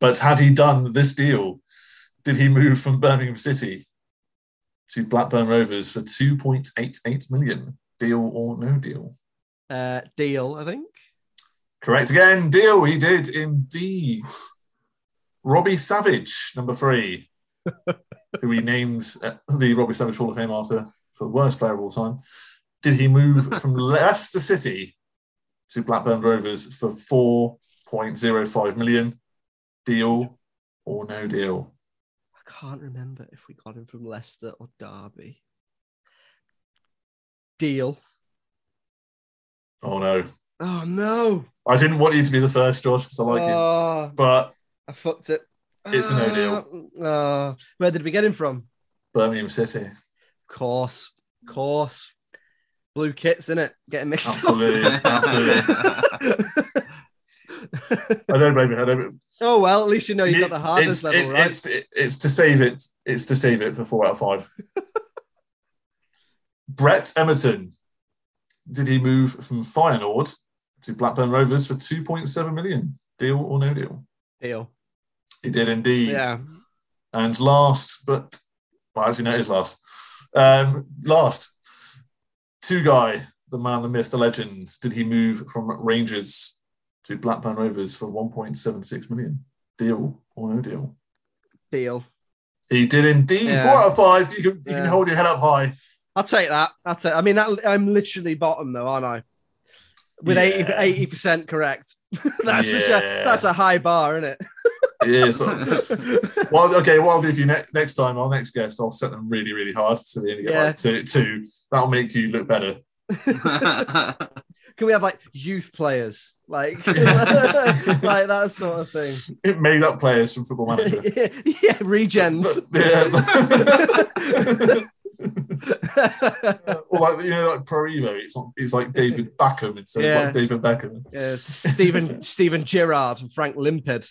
But had he done this deal, did he move from Birmingham City to Blackburn Rovers for two point eight eight million? Deal or no deal? Uh, deal, I think. Correct again. Deal. He did indeed. Robbie Savage, number three, who he named the Robbie Savage Hall of Fame after for the worst player of all time. Did he move from Leicester City to Blackburn Rovers for four point zero five million? Deal or no deal? I can't remember if we got him from Leicester or Derby. Deal. Oh no. Oh no. I didn't want you to be the first, Josh, because I like oh, you. But I fucked it. It's uh, a no deal. Uh, where did we get him from? Birmingham City. Of course. Of course. Blue kits, innit? Getting mixed absolutely, up. Absolutely. Absolutely. I don't blame you. I don't. Oh well, at least you know you've got the hardest level, it, right? It's, it, it's to save it. It's to save it for four out of five. Brett Emerton, did he move from Feyenoord to Blackburn Rovers for two point seven million. Deal or no deal? Deal. He did indeed. Yeah. And last, but well, actually, no, it is last. Um, last, two guy, the man, the myth, the legend. Did he move from Rangers to Blackburn Rovers for one point seven six million? Deal or no deal? Deal. He did indeed. Yeah. Four out of five. You can you yeah. can hold your head up high. I'll take that. I'll take, I mean, that, I'm literally bottom though, aren't I? With yeah. eighty percent correct. That's yeah. a that's a high bar, isn't it? It is. Well, okay. What I'll do for you ne- next time, our next guest, I'll set them really, really hard so they only get yeah. like two, two. That'll make you look better. Can we have like youth players, like like that sort of thing? It made up players from Football Manager. yeah, yeah, regens. Yeah. Or like, you know, like Pro Evo, it's not, it's like David Beckham instead yeah. of like David Beckham. Yeah, Stephen Stephen Gerrard and Frank Lampard.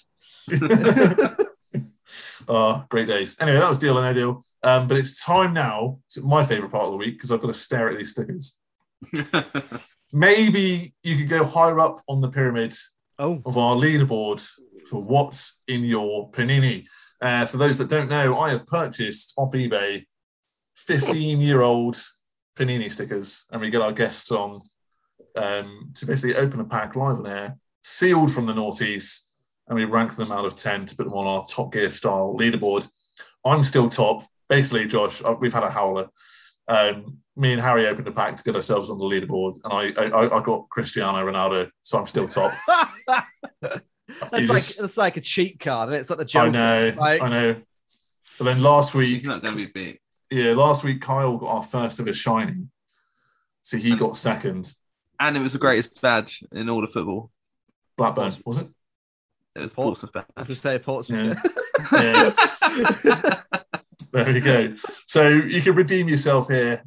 Oh, great days. Anyway, that was Deal or No Deal. Um, but it's time now to my favourite part of the week because I've got to stare at these stickers. Maybe you could go higher up on the pyramid oh. of our leaderboard for what's in your panini. Uh, for those that don't know, I have purchased off eBay fifteen-year-old panini stickers, and we get our guests on um, to basically open a pack live on air, sealed from the noughties, and we rank them out of ten to put them on our Top Gear style leaderboard. I'm still top. Basically, Josh, we've had a howler. Um, me and Harry opened a pack to get ourselves on the leaderboard, and I I, I got Cristiano Ronaldo, so I'm still top. that's you like just, that's like a cheat card, and it's like the joke. I know, like... I know. But then last week, he's not going to be big. Yeah, last week Kyle got our first of his shiny, so he and, got second. And it was the greatest badge in all of football. Blackburn, was it? It was Portsmouth badge. I was going to say Portsmouth. Yeah. yeah. There we go. So you can redeem yourself here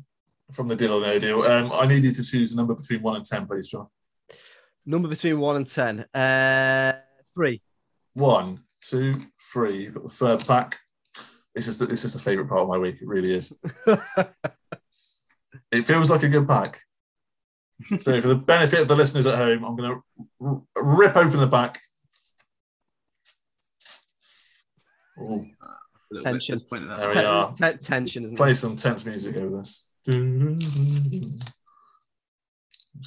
from the Deal or No Deal. Um, I need you to choose a number between one and ten, please, John. Number between one and ten. Uh, three. One, two, three. You've got the third pack. It's just that this is the favourite part of my week. It really is. It feels like a good pack. So for the benefit of the listeners at home, I'm going to r- rip open the pack. Oh, tension. Bit, there we Ten- are. T- tension, isn't Play it? Some tense music over this. It's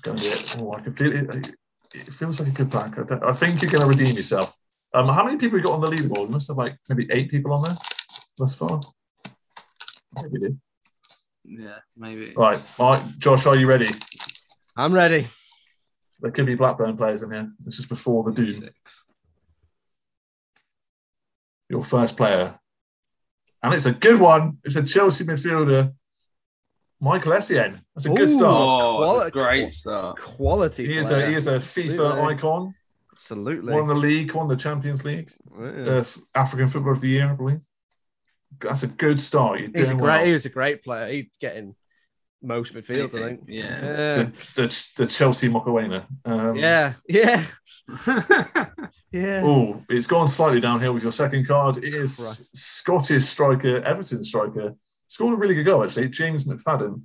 going to be it. Oh, I can feel it. It feels like a good pack. I, I think you're going to redeem yourself. Um, how many people have you got on the leaderboard? We must have like maybe eight people on there. That's fine. Maybe do. Yeah, maybe. Right. All right, Josh, are you ready? I'm ready. There could be Blackburn players in here. This is before the doom. Your first player. And it's a good one. It's a Chelsea midfielder. Michael Essien. That's a Ooh, good start. Quali- great start. Quality he is player. A, he is a FIFA Absolutely. icon. Absolutely. Won the league, won the Champions League. Yeah. Uh, African Footballer of the Year, I believe. That's a good start. You're doing he's a great, well. He was a great player. He'd get in most midfield, I think. Yeah. yeah. The, the, the Chelsea Mokoena. Um, yeah. Yeah. yeah. Oh, it's gone slightly downhill with your second card. It is right. Scottish striker, Everton striker. Scored a really good goal, actually. James McFadden.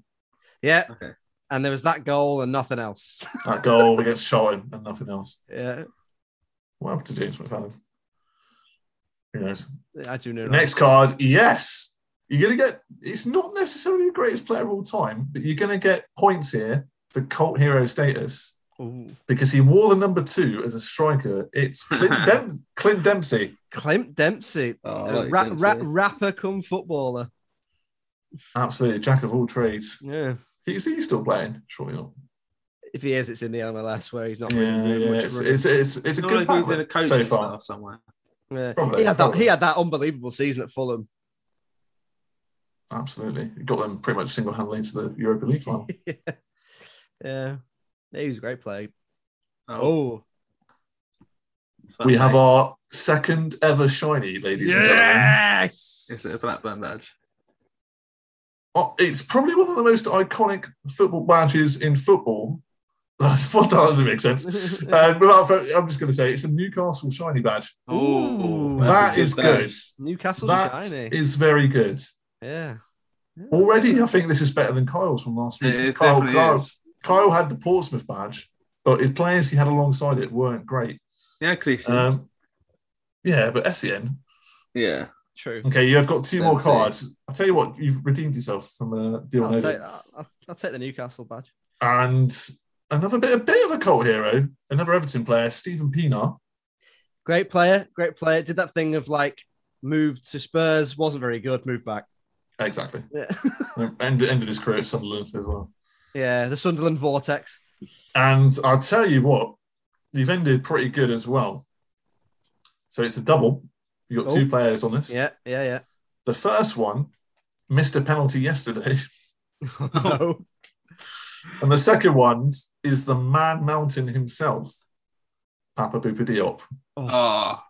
Yeah. Okay. And there was that goal and nothing else. That goal against Charlton and nothing else. Yeah. What happened to James McFadden? Who knows? I do know. Next card, yes. You're going to get, it's not necessarily the greatest player of all time, but you're going to get points here for cult hero status Ooh. because he wore the number two as a striker. It's Clint, Dem- Clint Dempsey. Clint Dempsey. Oh, uh, like ra- Dempsey. Ra- rapper cum footballer. Absolutely. Jack of all trades. Yeah. Is he still playing? Surely not. If he is, it's in the M L S where he's not really yeah, doing yeah, much. It's, it's, it's, it's a good like he's in a coaching so far. Staff somewhere. Yeah. Probably, he, had that, he had that unbelievable season at Fulham. Absolutely. He got them pretty much single-handedly to the Europa League final. yeah. yeah. He was a great player. Oh. We have our second ever shiny, ladies yes! and gentlemen. Yes! Is it a Blackburn badge? Oh, it's probably one of the most iconic football badges in football. That doesn't make sense. um, without, I'm just going to say it's a Newcastle shiny badge. Oh, that is good. good. Newcastle that shiny is very good. Yeah. yeah. Already, I think this is better than Kyle's from last week. It Kyle, Kyle, Kyle had the Portsmouth badge, But his players he had alongside it weren't great. Yeah, Cleese. Um, yeah, but Essien. Yeah, true. Okay, you've got two That's more cards. It. I'll tell you what, you've redeemed yourself from a deal. I'll take, I'll, I'll take the Newcastle badge. And another bit, a bit of a cult hero, another Everton player, Stephen Pienaar. Great player, great player. Did that thing of like moved to Spurs, wasn't very good, moved back. Exactly. Yeah. End, ended his career at Sunderland as well. Yeah, the Sunderland vortex. And I'll tell you what, you've ended pretty good as well. So it's a double. You've got oh. two players on this. Yeah, yeah, yeah. The first one missed a penalty yesterday. No. And the second one is the Man Mountain himself, Papa Bouba Diop. Oh.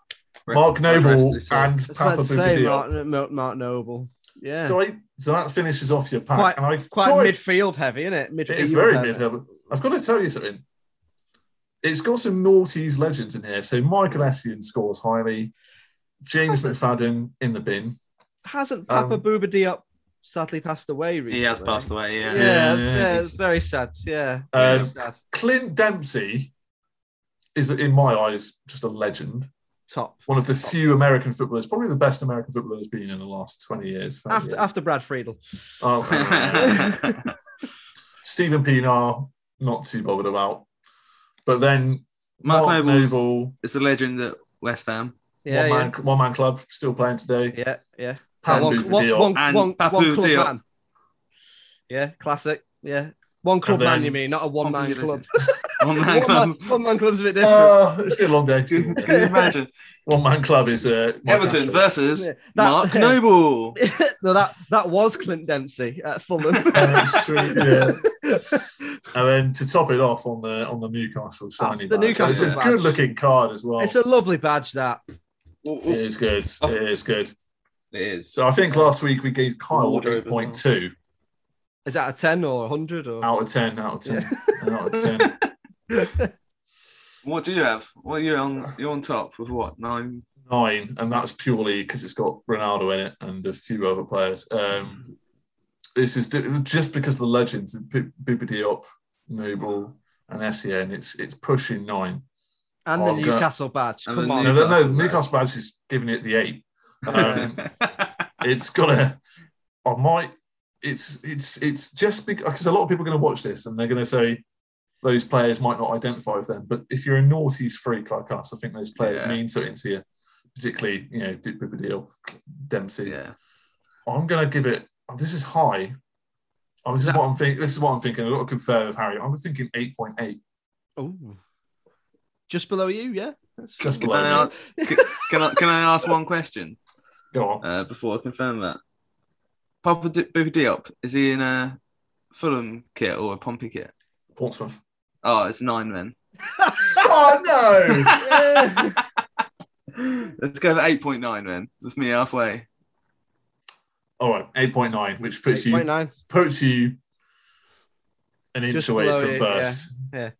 Mark Noble and Papa Bouba Diop. Mark, Mark Noble. Yeah. So I, so that finishes off your pack. Quite, and I quite midfield heavy, isn't it? Midfield it is very heavy. Midfield. I've got to tell you something. It's got some noughties legends in here. So Michael Essien scores highly. James hasn't, McFadden in the bin. Hasn't Papa um, Bouba Diop sadly passed away recently? He has passed away, yeah. Yeah, yeah, it's, yeah it's very sad. Yeah. Um, very sad. Clint Dempsey is, in my eyes, just a legend. Top. One of the top. few American footballers, probably the best American footballer has been in the last twenty years. After, years. after Brad Friedel. Oh, Stephen Pienaar, not too bothered about. But then Mark, Mark Noble is a legend at West Ham. Yeah, one, yeah. Man, one man club, still playing today. Yeah, yeah. Papa Bouba Diop. Yeah, classic. Yeah. One club then, man, you mean, not a one man club. One man club. One man club's a bit different. Uh, it's been a long day. Can you imagine? One man club is uh, Everton Mark versus yeah. that, Mark Noble. No, that that was Clint Dempsey at Fulham. Uh, that's true. Yeah. And then to top it off on the on the Newcastle shiny ah, the badge. Newcastle it's a badge. Good looking card as well. It's a lovely badge that. It is good. It is good. It is. So I think last week we gave Kyle eight point two. Is that a ten or a hundred or out of ten? Out of ten. Yeah. Out of ten. What do you have? What are you on? You're on top with what? Nine? Nine. And that's purely because it's got Ronaldo in it and a few other players. Um, this is just because of the legends, Bouba Diop, Noble, and Essien, it's it's pushing nine. And oh, the Newcastle gonna... badge. Come on. Newcastle, no, no, the Newcastle badge is giving it the eight. Um, it's got a. I might. It's it's it's just because a lot of people are going to watch this and they're going to say those players might not identify with them, but if you're a noughties freak like us, I think those players yeah. mean something to you, particularly, you know, Bouba Diop, Dempsey. Yeah. I'm going to give it. Oh, this is high. Oh, this is what I'm thinking. This is what I'm thinking. I've got to confer with Harry. I'm thinking eight point eight. Oh, just below you, yeah. That's just below. Can I, can, can I can I ask one question? Go on. Uh, before I confirm that. Papa Bouba Diop, is he in a Fulham kit or a Pompey kit? Portsmouth. Oh, it's nine then. Oh, no! Yeah. Let's go for eight point nine then. That's me halfway. All right, eight point nine, which puts eight. you nine. puts you an inch Just away from you, first. Yeah. yeah.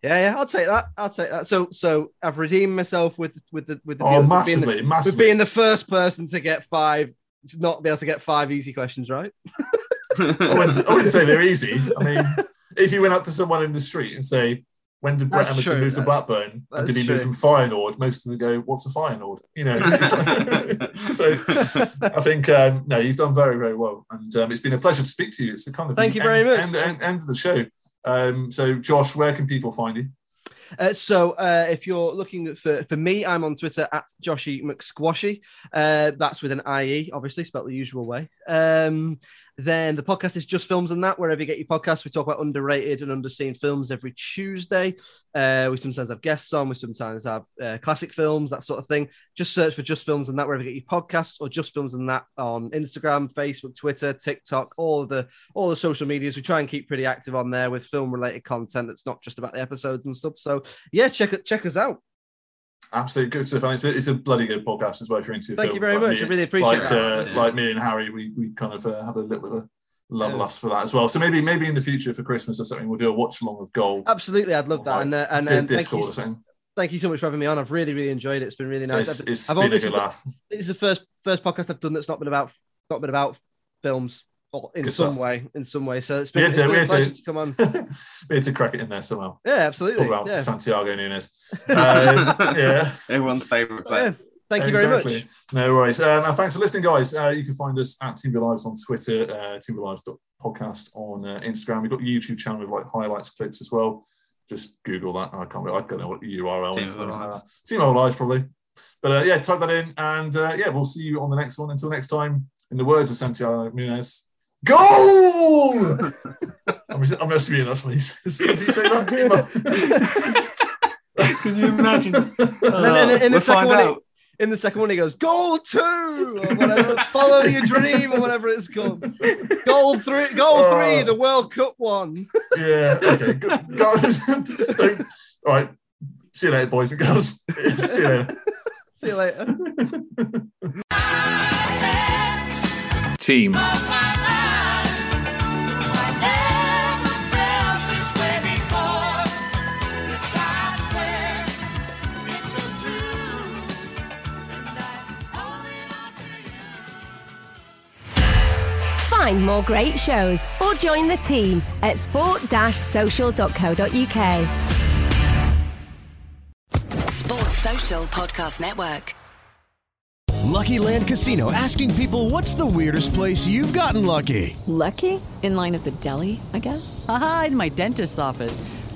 Yeah, yeah, I'll take that. I'll take that. So, so I've redeemed myself with with the with the oh, deal, massively, with being the, massively. With being the first person to get five. Not be able to get five easy questions, right? I, wouldn't, I wouldn't say they're easy. I mean, if you went up to someone in the street and say, when did Brett That's Emerson move to Blackburn? That's and did he true. move from Feyenoord? Most of them go, what's a Feyenoord? You know. So I think, um, no, you've done very, very well. And um, it's been a pleasure to speak to you. It's the kind of Thank you very end, much. End, end, end of the show. Um, so, Josh, where can people find you? Uh, so uh, if you're looking for, for me, I'm on Twitter at Joshy McSquashy. Uh, that's with an I E, obviously, spelt the usual way. Um, then the podcast is Just Films and That, wherever you get your podcasts. We talk about underrated and underseen films every Tuesday. Uh, we sometimes have guests on. We sometimes have uh, classic films, that sort of thing. Just search for Just Films and That, wherever you get your podcasts, or Just Films and That on Instagram, Facebook, Twitter, TikTok, all the, all the social medias. We try and keep pretty active on there with film-related content that's not just about the episodes and stuff. So, yeah, check check us out. Absolutely good stuff, and it's a, it's a bloody good podcast as well. If you're into, thank you very like much. Me, I really appreciate like, that. Uh, yeah. Like me and Harry, we we kind of uh, have a little bit of a love yeah. lust for that as well. So maybe maybe in the future for Christmas or something, we'll do a watch along of Goal. Absolutely, I'd love that. Like, and uh, and, and thank you, thank you so much for having me on. I've really really enjoyed it. It's been really nice. It's, it's I've been a good laugh. This is the first first podcast I've done that's not been about not been about films. Well, in Good some stuff. way, in some way. So it's been, we had to, it's been we had a pleasure to, to come on. We had to crack it in there somehow. Yeah, absolutely. Talk about yeah. Santiago Nunes. Uh, yeah. Everyone's favourite player. Yeah. Thank you exactly. very much. No worries. Um, and thanks for listening, guys. Uh, you can find us at Team Go Lives on Twitter, uh, team go lives dot podcast on uh, Instagram. We've got a YouTube channel with like highlights clips as well. Just Google that. I can't. I don't know what the U R L Team is. Uh, Team Go Lives probably. But uh, yeah, type that in, and uh, yeah, we'll see you on the next one. Until next time, in the words of Santiago Nunes. Goal! I'm just, I'm just being us, please. As soon as you say that, can you imagine? Uh, and then in the second one, he, in the second one, he goes goal two or whatever. Follow your dream or whatever it's called. Goal three, goal uh, three, the World Cup one. Yeah. Okay. Go, go, don't, all right. See you later, boys and girls. See you later. See you later. Team. Find more great shows or join the team at sport dash social dot co dot uk. Sports Social Podcast Network. Lucky Land Casino asking people, what's the weirdest place you've gotten lucky? Lucky? In line at the deli, I guess? Aha, in my dentist's office.